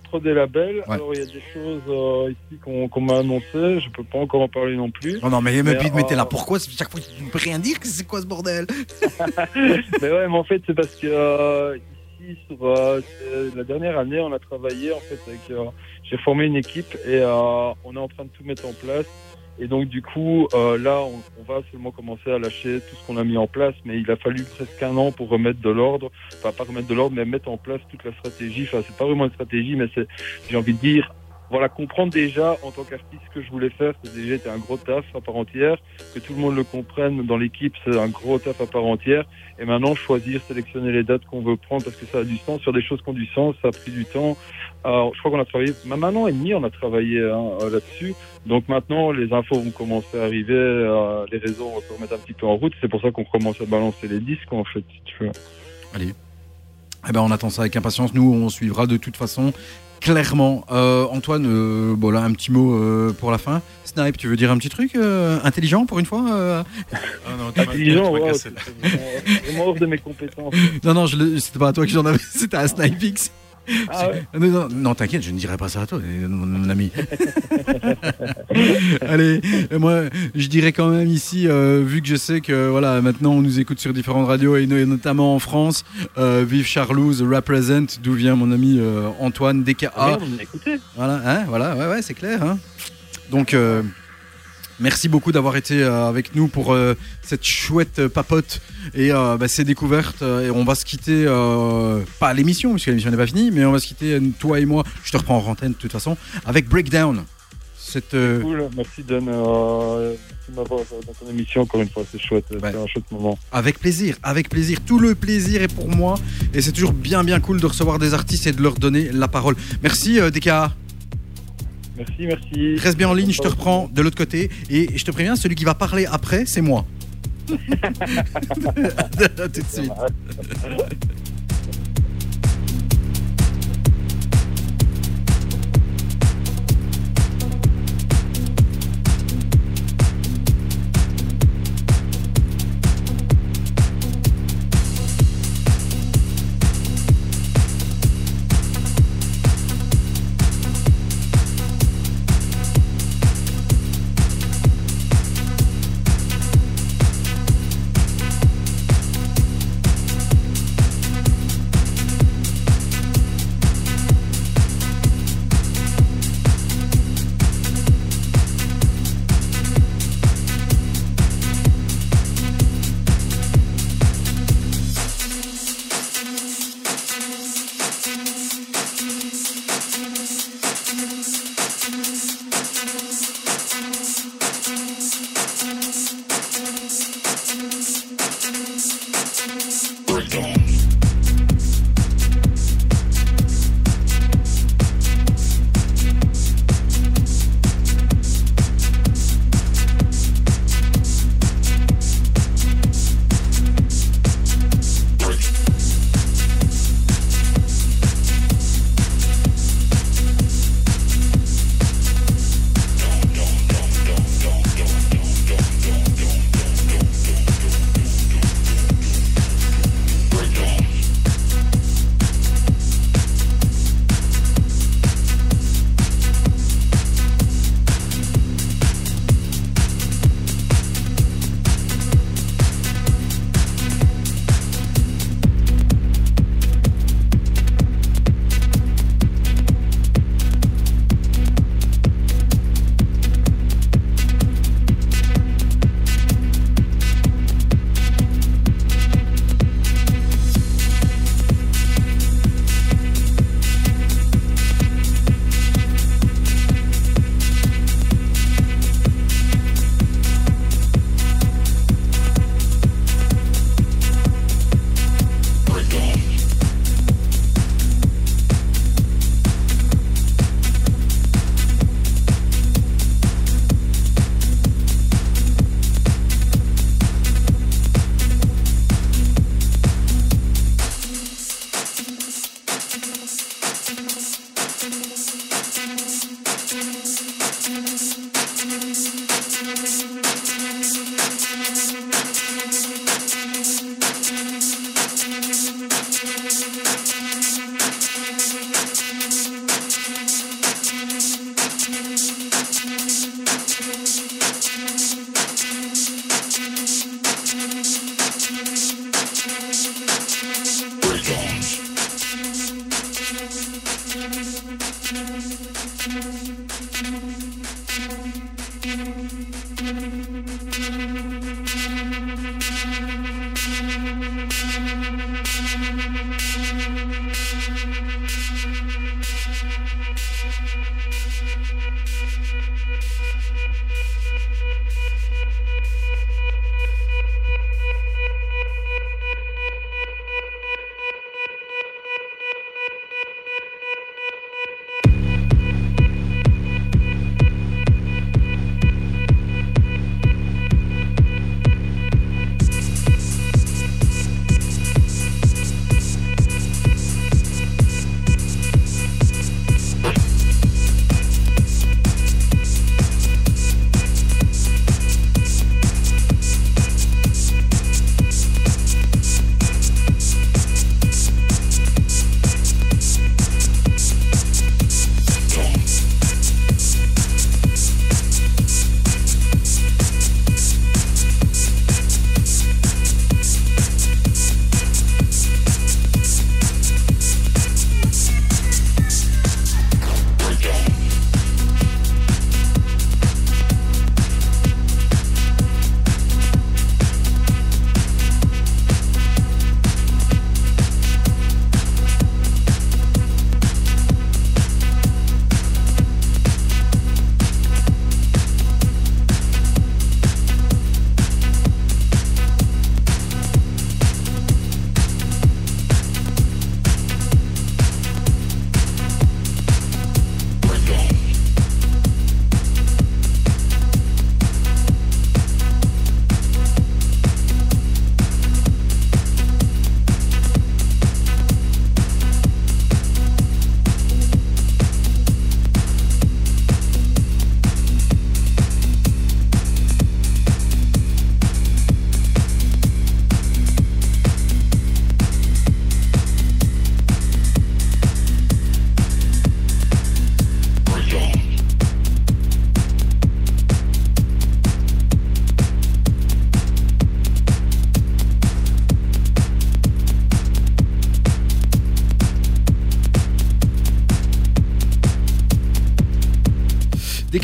prod et label. Ouais. Alors, il y a des choses ici qu'on m'a annoncé, je peux pas encore en parler non plus. Non, mais t'es là, pourquoi? Chaque fois, tu ne peux rien dire, c'est quoi ce bordel? Mais ouais, mais en fait, c'est parce que ici, la dernière année, on a travaillé, en fait, j'ai formé une équipe, et on est en train de tout mettre en place. Et donc du coup, là, on va seulement commencer à lâcher tout ce qu'on a mis en place, mais il a fallu presque un an pour remettre de l'ordre, enfin pas remettre de l'ordre, mais mettre en place toute la stratégie. Enfin, c'est pas vraiment une stratégie, mais j'ai envie de dire voilà, comprendre déjà en tant qu'artiste ce que je voulais faire, c'était déjà un gros taf à part entière, que tout le monde le comprenne dans l'équipe, c'est un gros taf à part entière. Et maintenant, choisir, sélectionner les dates qu'on veut prendre parce que ça a du sens, faire des choses qui ont du sens, ça a pris du temps. Alors, je crois qu'on a travaillé, même un an et demi, on a travaillé là-dessus. Donc maintenant, les infos vont commencer à arriver, les réseaux vont se remettre un petit peu en route. C'est pour ça qu'on commence à balancer les disques, en fait, si tu veux. Allez. Eh ben, on attend ça avec impatience. Nous, on suivra de toute façon. Clairement. Antoine, bon là, un petit mot pour la fin. Snipe, tu veux dire un petit truc intelligent pour une fois non, intelligent, ouais. C'est vraiment hors de mes compétences. Non, c'était pas à toi que j'en avais, c'était à SnipeX. Ah ouais. Non, t'inquiète, je ne dirai pas ça à toi, mon ami. Allez, moi, je dirais quand même ici, vu que je sais que voilà, maintenant on nous écoute sur différentes radios et notamment en France, vive Charlouse, represent, d'où vient mon ami Antoine DKA. Ah, on l'a écouté. Voilà, hein, voilà, ouais, c'est clair. Hein. Donc. Merci beaucoup d'avoir été avec nous pour cette chouette papote et ces découvertes. Et on va se quitter, pas à l'émission, parce que l'émission n'est pas finie, mais on va se quitter, toi et moi, je te reprends en antenne de toute façon, avec Breakdown. C'est cool, merci Dan, de m'avoir dans ton émission encore une fois, c'est chouette, ouais. C'est un chouette moment. Avec plaisir, tout le plaisir est pour moi, et c'est toujours bien cool de recevoir des artistes et de leur donner la parole. Merci DKA. Merci. Reste bien en ligne, je te reprends de l'autre côté. Et je te préviens, celui qui va parler après, c'est moi. À tout de suite.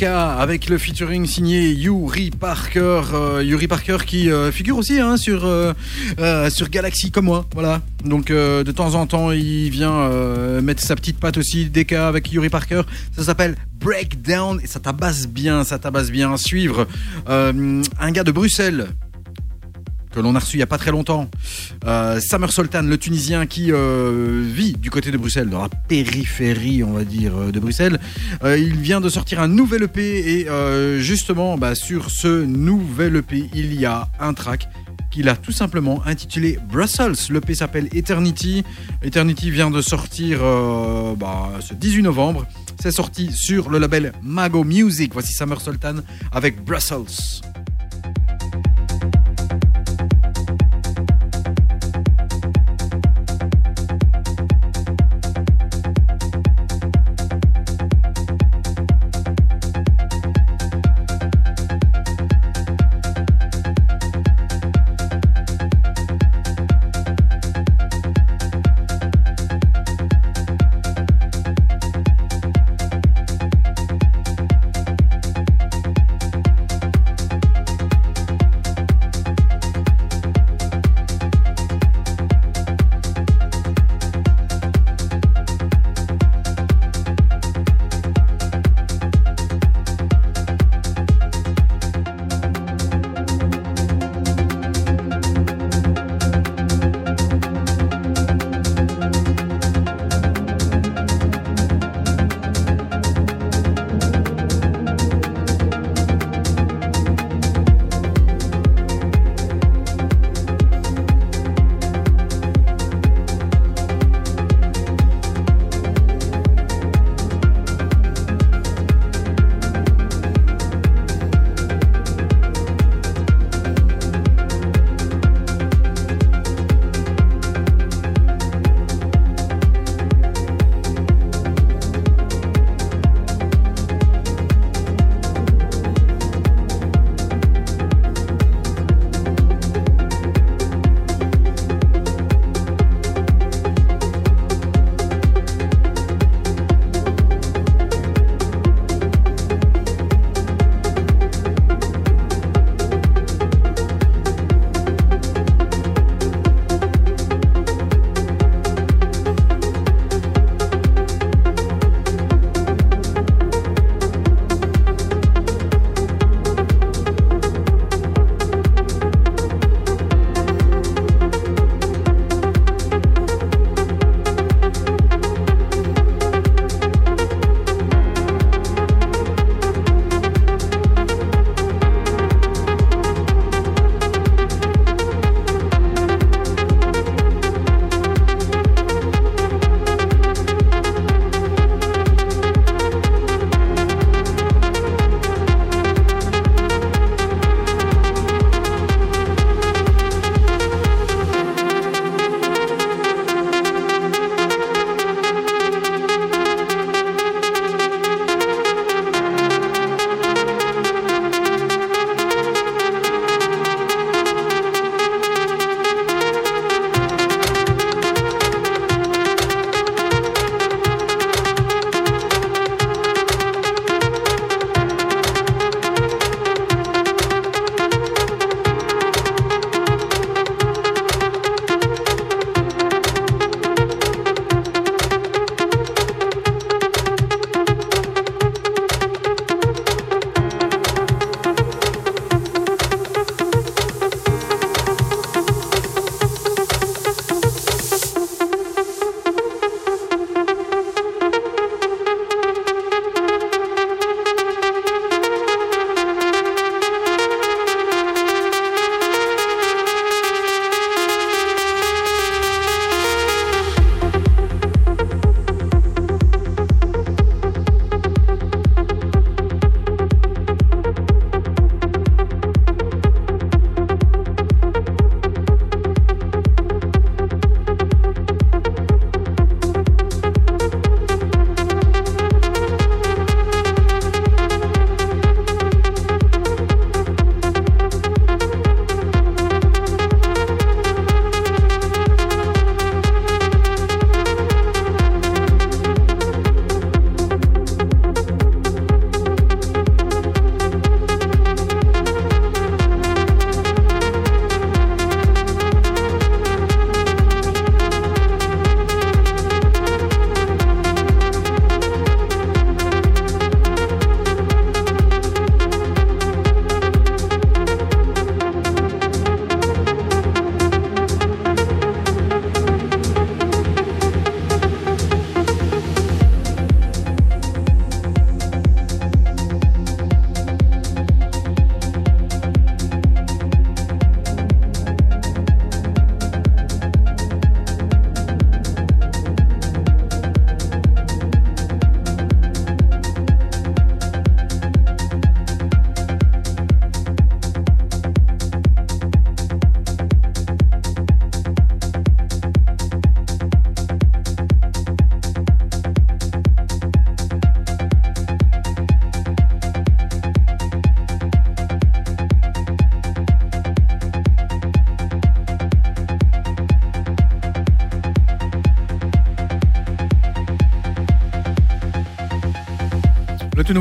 Rebecca avec le featuring signé Yuri Parker. Yuri Parker qui figure aussi hein, sur Galaxy comme moi. Voilà. Donc de temps en temps, il vient mettre sa petite patte aussi, DK avec Yuri Parker. Ça s'appelle Breakdown et ça tabasse bien, ça tabasse bien. Suivre un gars de Bruxelles que l'on a reçu il n'y a pas très longtemps, Samer Soltan, le Tunisien qui vit du côté de Bruxelles, dans la périphérie on va dire de Bruxelles. Il vient de sortir un nouvel EP et justement bah, sur ce nouvel EP il y a un track qu'il a tout simplement intitulé Brussels. L'EP s'appelle Eternity. Eternity vient de sortir ce 18 novembre. C'est sorti sur le label Mago Music. Voici Samer Soltan avec Brussels.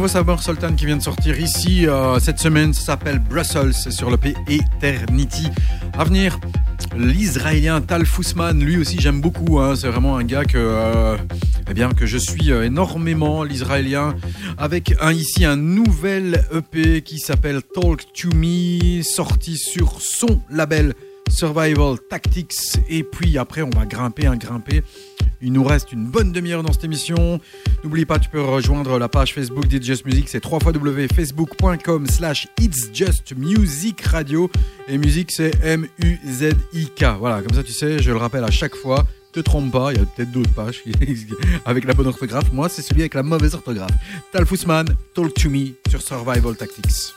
nouveau Sabor Sultan qui vient de sortir ici cette semaine. Ça s'appelle Brussels, c'est sur l'EP Eternity. À venir, l'Israélien Tal Fussman, lui aussi j'aime beaucoup, hein. C'est vraiment un gars que je suis énormément, l'Israélien, avec un nouvel EP qui s'appelle Talk To Me, sorti sur son label Survival Tactics. Et puis après on va grimper. Il nous reste une bonne demi-heure dans cette émission. N'oublie pas, tu peux rejoindre la page Facebook d'It's Just Music. C'est www.facebook.com/It's Just Music Radio. Et musique, c'est M-U-Z-I-K. Voilà, comme ça tu sais, je le rappelle à chaque fois. Te trompe pas, il y a peut-être d'autres pages avec la bonne orthographe. Moi, c'est celui avec la mauvaise orthographe. Tal Fussman, Talk To Me sur Survival Tactics.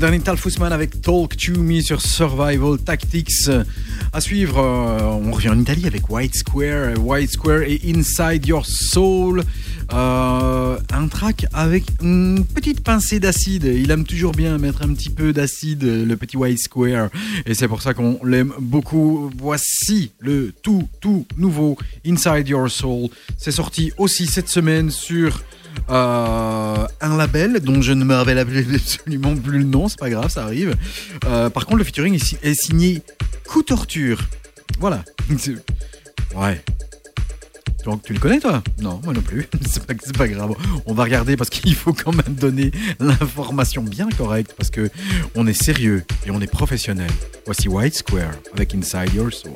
dernier Tal Fussman avec Talk to Me sur Survival Tactics. À suivre, on revient en Italie avec White Square et Inside Your Soul. Un track avec une petite pincée d'acide. Il aime toujours bien mettre un petit peu d'acide, le petit White Square. Et c'est pour ça qu'on l'aime beaucoup. Voici le tout nouveau Inside Your Soul. C'est sorti aussi cette semaine sur... un label dont je ne me rappelle absolument plus le nom, c'est pas grave, ça arrive. Par contre, le featuring est signé Coup Torture. Voilà. Ouais. Donc, tu le connais, toi ? Non, moi non plus. C'est pas grave. On va regarder parce qu'il faut quand même donner l'information bien correcte parce que on est sérieux et on est professionnel. Voici White Square avec Inside Your Soul.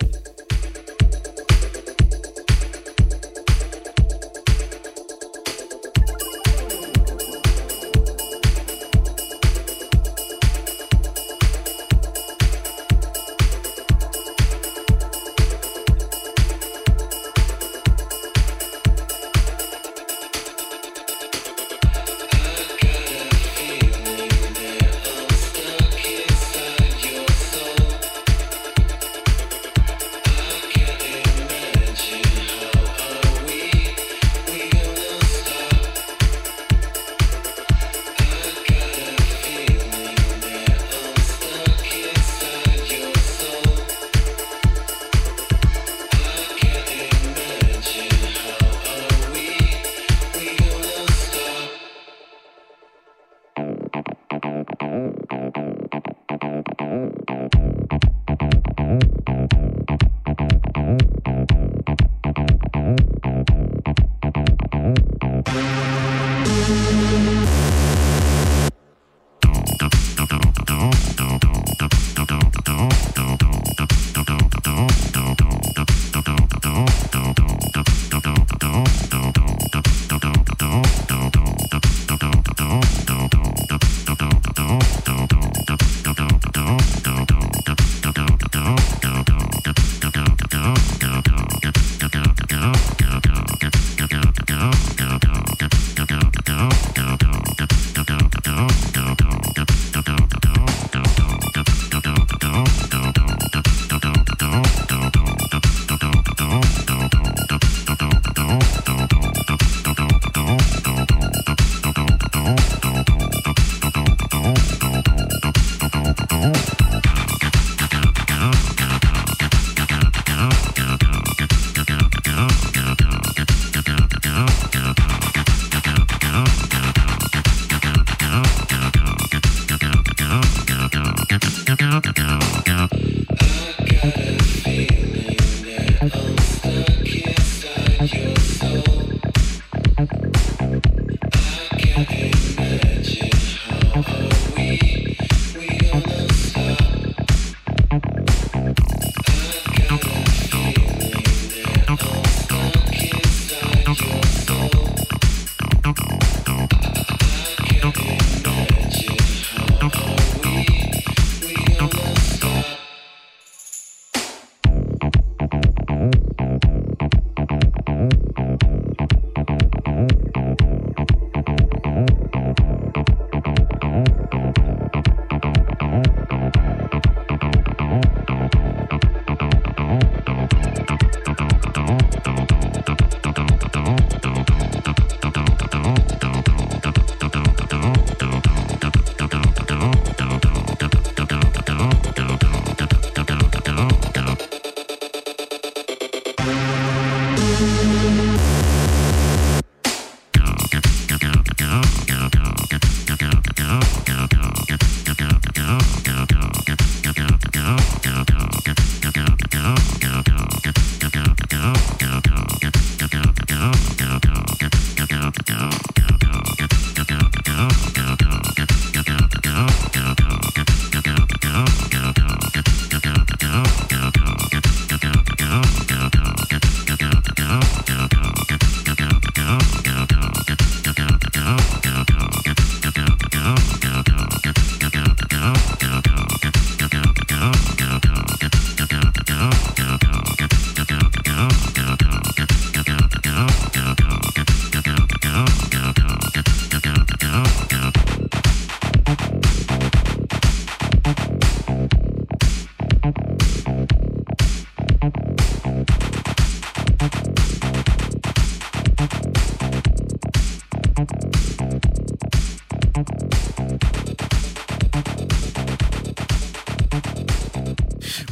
Don't.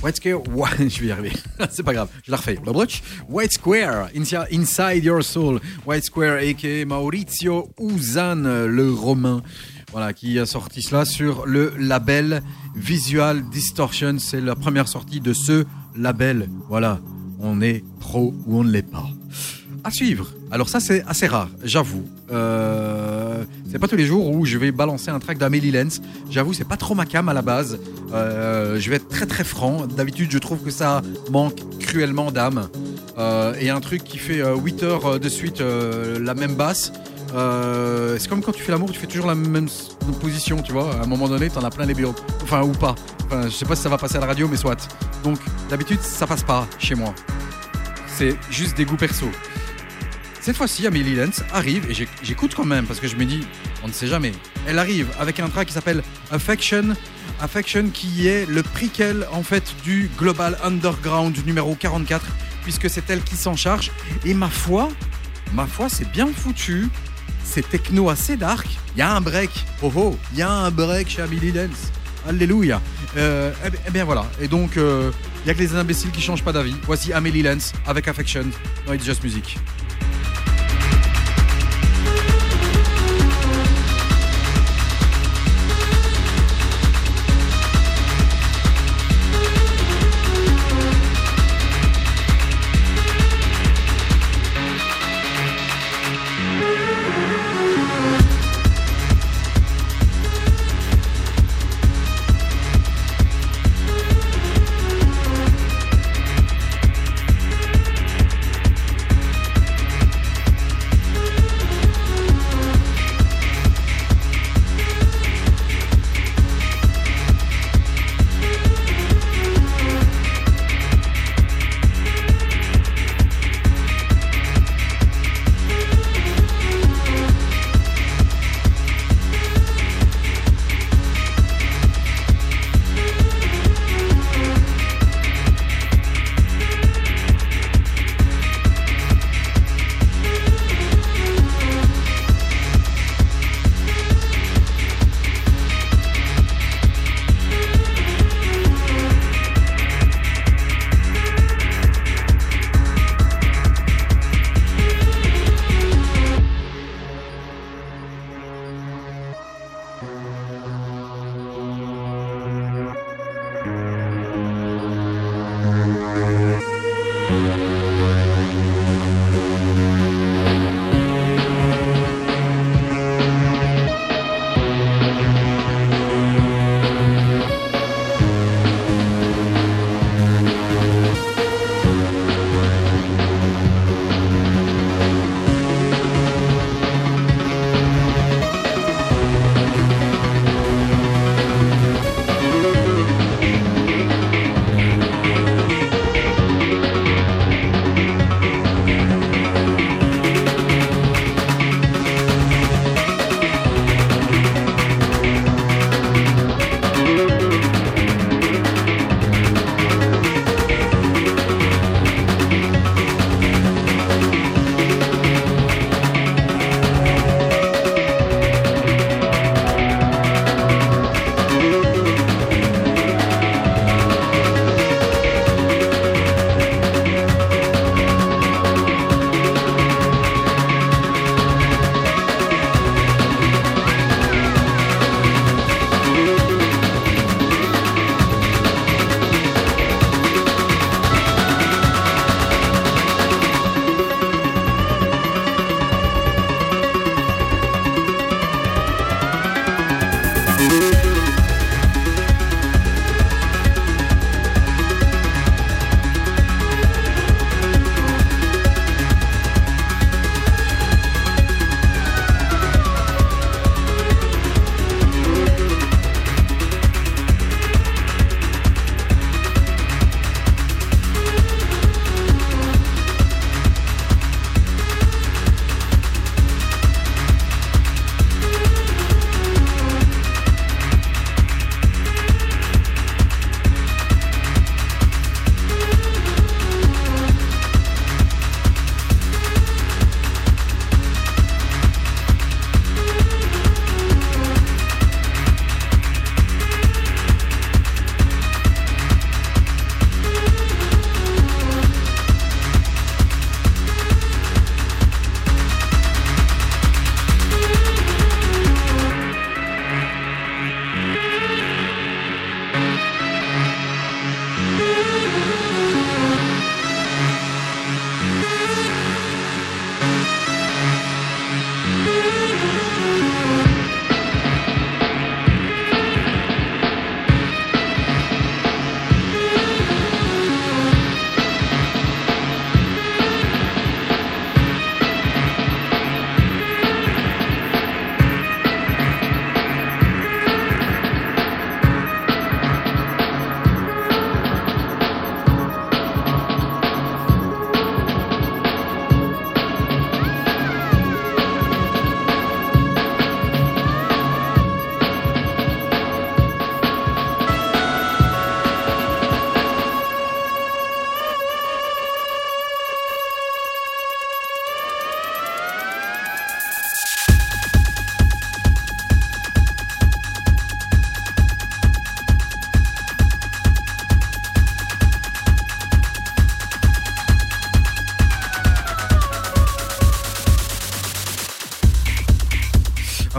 White Square, je vais y arriver, c'est pas grave, je la refais. White Square, Inside Your Soul. White Square, a.k.a. Maurizio Uzan, le Romain. Voilà, qui a sorti cela sur le label Visual Distortion. C'est la première sortie de ce label. Voilà, on est pro ou on ne l'est pas. À suivre. Alors ça, c'est assez rare, j'avoue. C'est pas tous les jours où je vais balancer un track d'Amélie Lenz. J'avoue, c'est pas trop ma cam à la base. Je vais être très très franc. D'habitude, je trouve que ça manque cruellement d'âme. Et un truc qui fait 8 heures de suite la même basse. C'est comme quand tu fais l'amour, tu fais toujours la même position, tu vois. À un moment donné, t'en as plein les bureaux. Enfin, ou pas. Enfin, je sais pas si ça va passer à la radio, mais soit. Donc, d'habitude, ça passe pas chez moi. C'est juste des goûts perso. Cette fois-ci, Amélie Lenz arrive, et j'écoute quand même, parce que je me dis, on ne sait jamais. Elle arrive avec un track qui s'appelle Affection. Affection qui est le prequel, en fait, du Global Underground numéro 44, puisque c'est elle qui s'en charge. Et ma foi, c'est bien foutu. C'est techno assez dark. Il y a un break. Oh oh, il y a un break chez Amélie Lenz. Alléluia. Eh bien voilà. Et donc, il n'y a que les imbéciles qui ne changent pas d'avis. Voici Amélie Lenz avec Affection dans It's Just Music.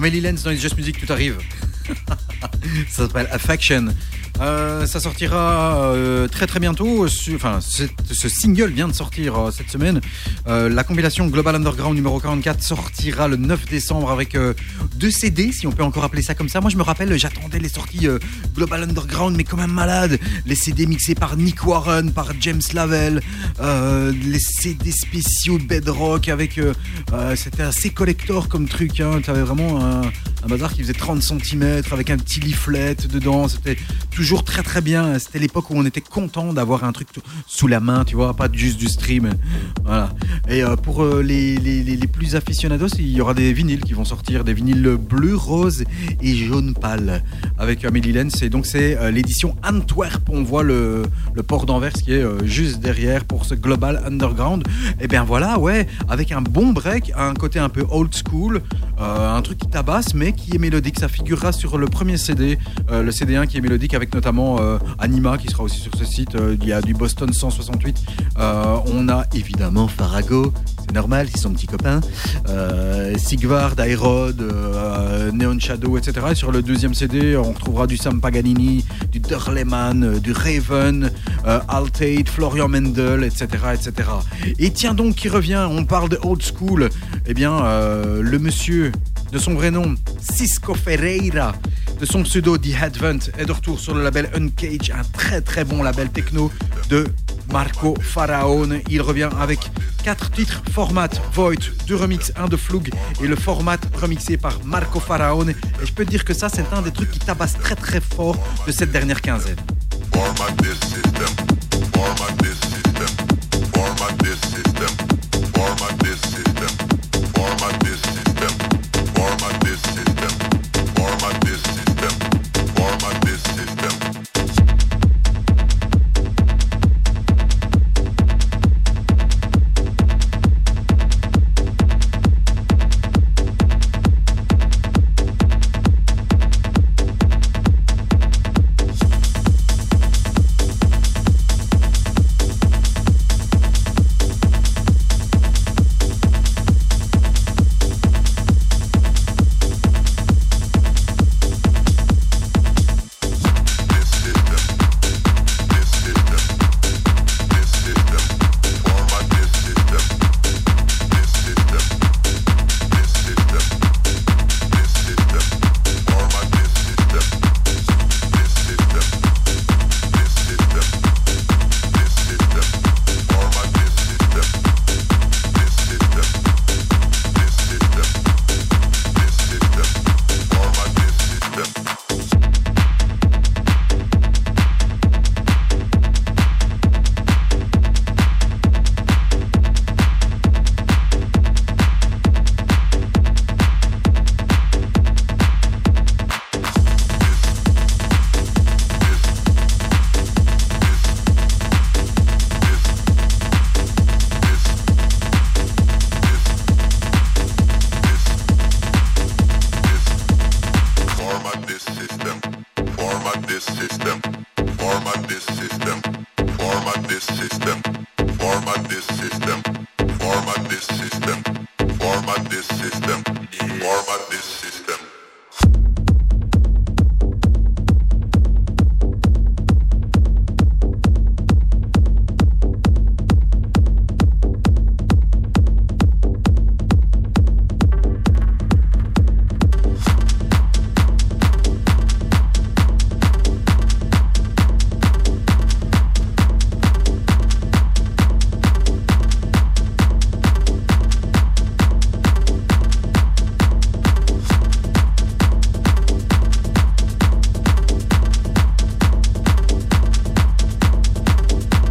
Amélie Lenz dans les Just Music, tout arrive. Ça s'appelle Affection. Ça sortira très très bientôt. Enfin, ce single vient de sortir cette semaine. La compilation Global Underground numéro 44 sortira le 9 décembre avec deux CD, si on peut encore appeler ça comme ça. Moi je me rappelle, j'attendais les sorties Global Underground, mais quand même malade. Les CD mixés par Nick Warren, par James Lavelle, les CD spéciaux Bedrock avec. C'était assez collector comme truc. Hein. T'avais vraiment un bazar qui faisait 30 cm avec un petit leaflet dedans. C'était toujours très très bien, c'était l'époque où on était content d'avoir un truc sous la main, tu vois, pas juste du stream, voilà. Et pour les plus aficionados, il y aura des vinyles qui vont sortir, des vinyles bleu, rose et jaune pâle avec Amélie Lenz, et donc c'est l'édition Antwerp, on voit le port d'Anvers qui est juste derrière pour ce Global Underground. Et bien voilà, ouais, avec un bon break, un côté un peu old school, un truc qui tabasse mais qui est mélodique, ça figurera sur le premier CD, le CD1 qui est mélodique avec notamment Anima qui sera aussi sur ce site. Il y a du Boston 168, on a évidemment Farago, c'est normal, c'est son petit copain, Sigvard, Aerod, Neon Shadow, etc. Et sur le deuxième CD on retrouvera du Sam Paganini, du Derleman, du Raven, Altate, Florian Mendel, etc., etc. Et tiens donc qui revient, on parle de old school, eh bien le monsieur de son vrai nom Cisco Ferreira, de son pseudo The Advent, est de retour sur le label Uncage, un très très bon label techno de Marco Faraone. Il revient avec 4 titres, Format, Void, 2 remix, 1 de Flug et le Format remixé par Marco Faraone. Et je peux te dire que ça, c'est un des trucs qui tabasse très très fort de cette dernière quinzaine. Format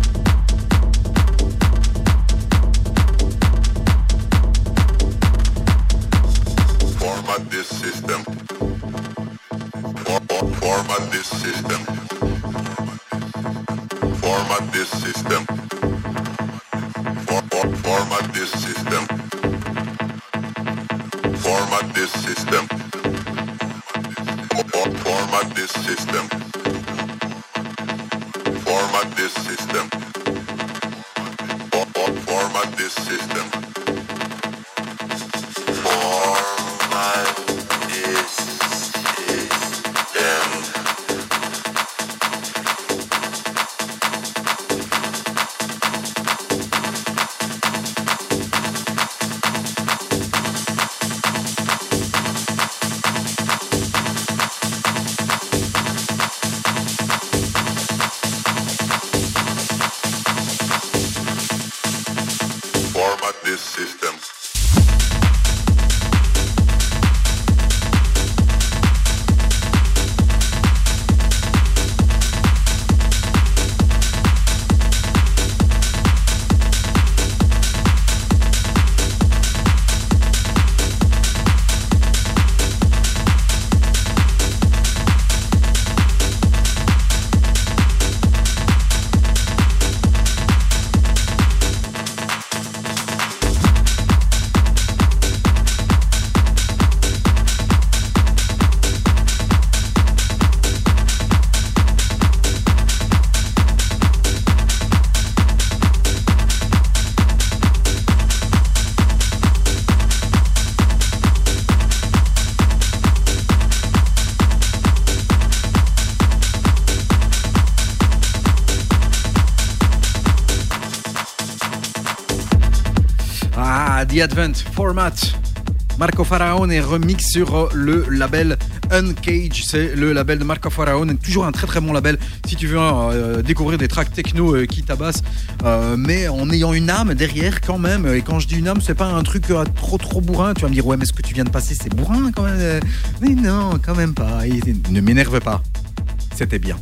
this system. à The Advent Format. Marco Faraone est remix sur le label Uncage, c'est le label de Marco Faraone, toujours un très très bon label si tu veux découvrir des tracks techno qui tabassent, mais en ayant une âme derrière quand même. Et quand je dis une âme, c'est pas un truc trop bourrin. Tu vas me dire ouais mais ce que tu viens de passer c'est bourrin quand même, mais non quand même pas, ne m'énerve pas, c'était bien.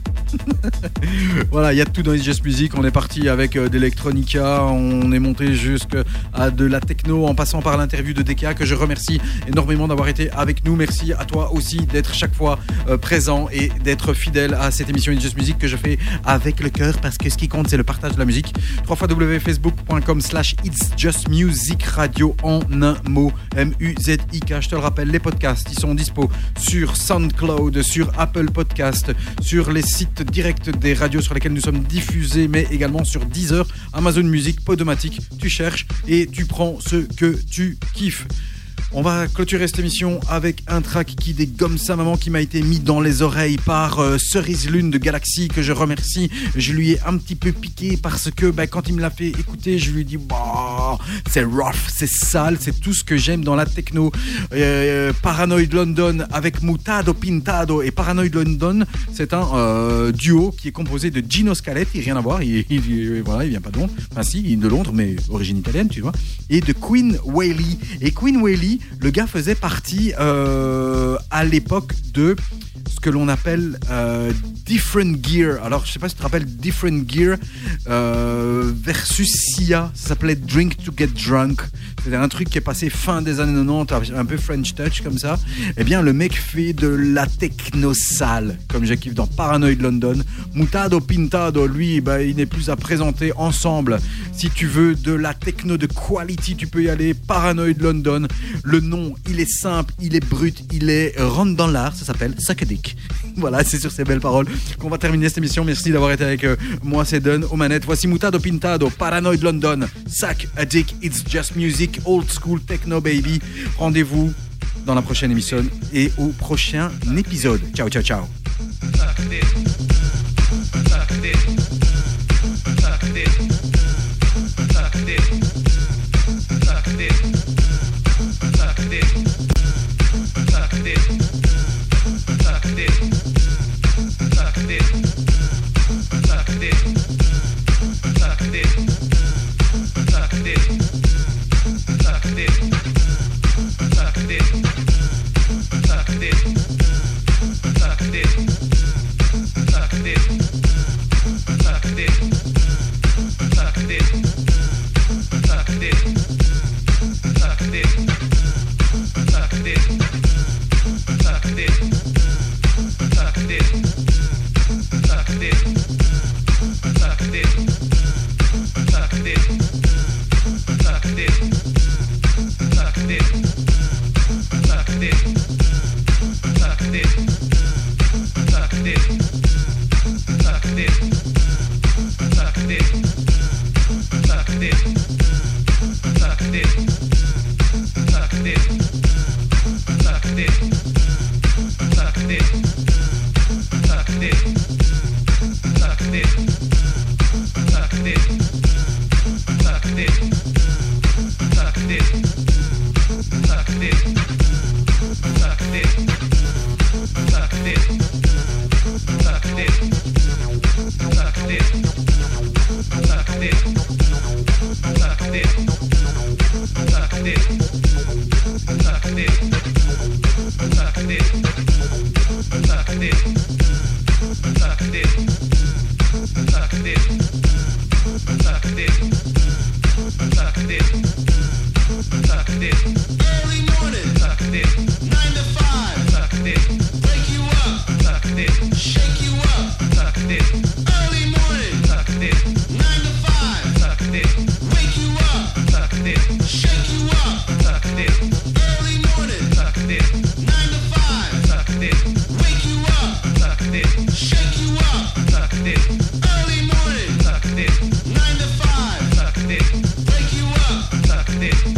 Voilà, il y a tout dans les Just Music. On est parti avec d'Electronica, on est monté jusqu'à de la techno en passant par l'interview de DK, que je remercie énormément d'avoir été avec nous. Merci à toi aussi d'être chaque fois présent et d'être fidèle à cette émission It's Just Music que je fais avec le cœur, parce que ce qui compte c'est le partage de la musique. www.facebook.com/It's Just Music Radio en un mot, M-U-Z-I-K. Je te le rappelle, les podcasts ils sont dispo sur SoundCloud, sur Apple Podcast, sur les sites direct des radios sur lesquelles nous sommes diffusés, mais également sur Deezer, Amazon Music, Podomatic. Tu cherches et tu prends ce que tu kiffes. On va clôturer cette émission avec un track qui dégomme sa maman, qui m'a été mis dans les oreilles par Cerise Lune de Galaxy, que je remercie. Je lui ai un petit peu piqué parce que quand il me l'a fait écouter, je lui ai dit bah, c'est rough, c'est sale, c'est tout ce que j'aime dans la techno. Paranoid London avec Mutado Pintado. Et Paranoid London, c'est un duo qui est composé de Gino Scaletti, rien à voir, voilà, il vient pas de Londres, enfin si, il est de Londres, mais origine italienne, tu vois, et de Queen Whaley. Et Queen Whaley, le gars faisait partie à l'époque de ce que l'on appelle Different Gear. Alors je sais pas si tu te rappelles Different Gear versus Sia, ça s'appelait Drink to Get Drunk. C'était un truc qui est passé fin des années 90, un peu French Touch comme ça. Eh bien le mec fait de la techno sale, comme je kiffe dans Paranoid London. Mutado Pintado, lui il n'est plus à présenter. Ensemble, si tu veux de la techno de quality, tu peux y aller. Paranoid London, le nom il est simple, il est brut, il est rentre dans l'art, ça s'appelle Sacadic. Voilà, c'est sur ces belles paroles qu'on va terminer cette émission. Merci d'avoir été avec moi, c'est Dun aux manettes. Voici Mutado Pintado, Paranoid London, Sacadic. It's Just Music, old school techno baby. Rendez-vous dans la prochaine émission et au prochain épisode. Ciao ciao ciao.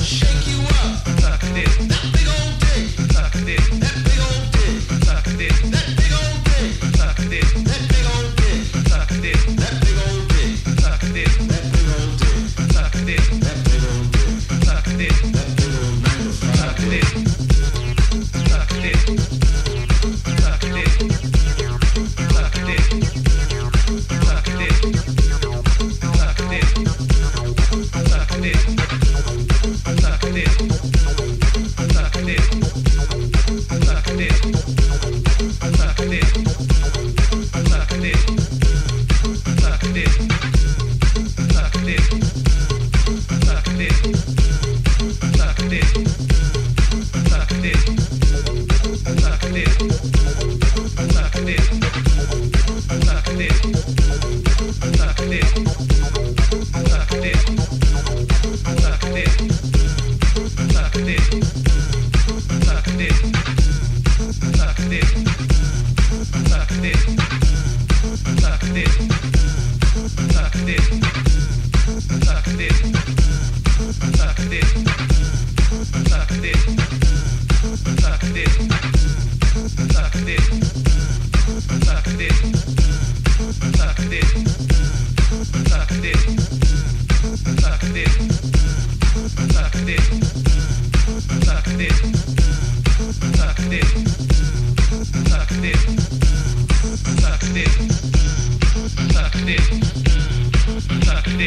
Shake you up, suck it.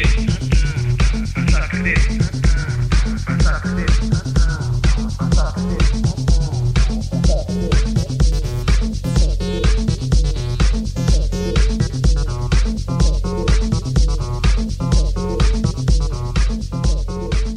this, suck this.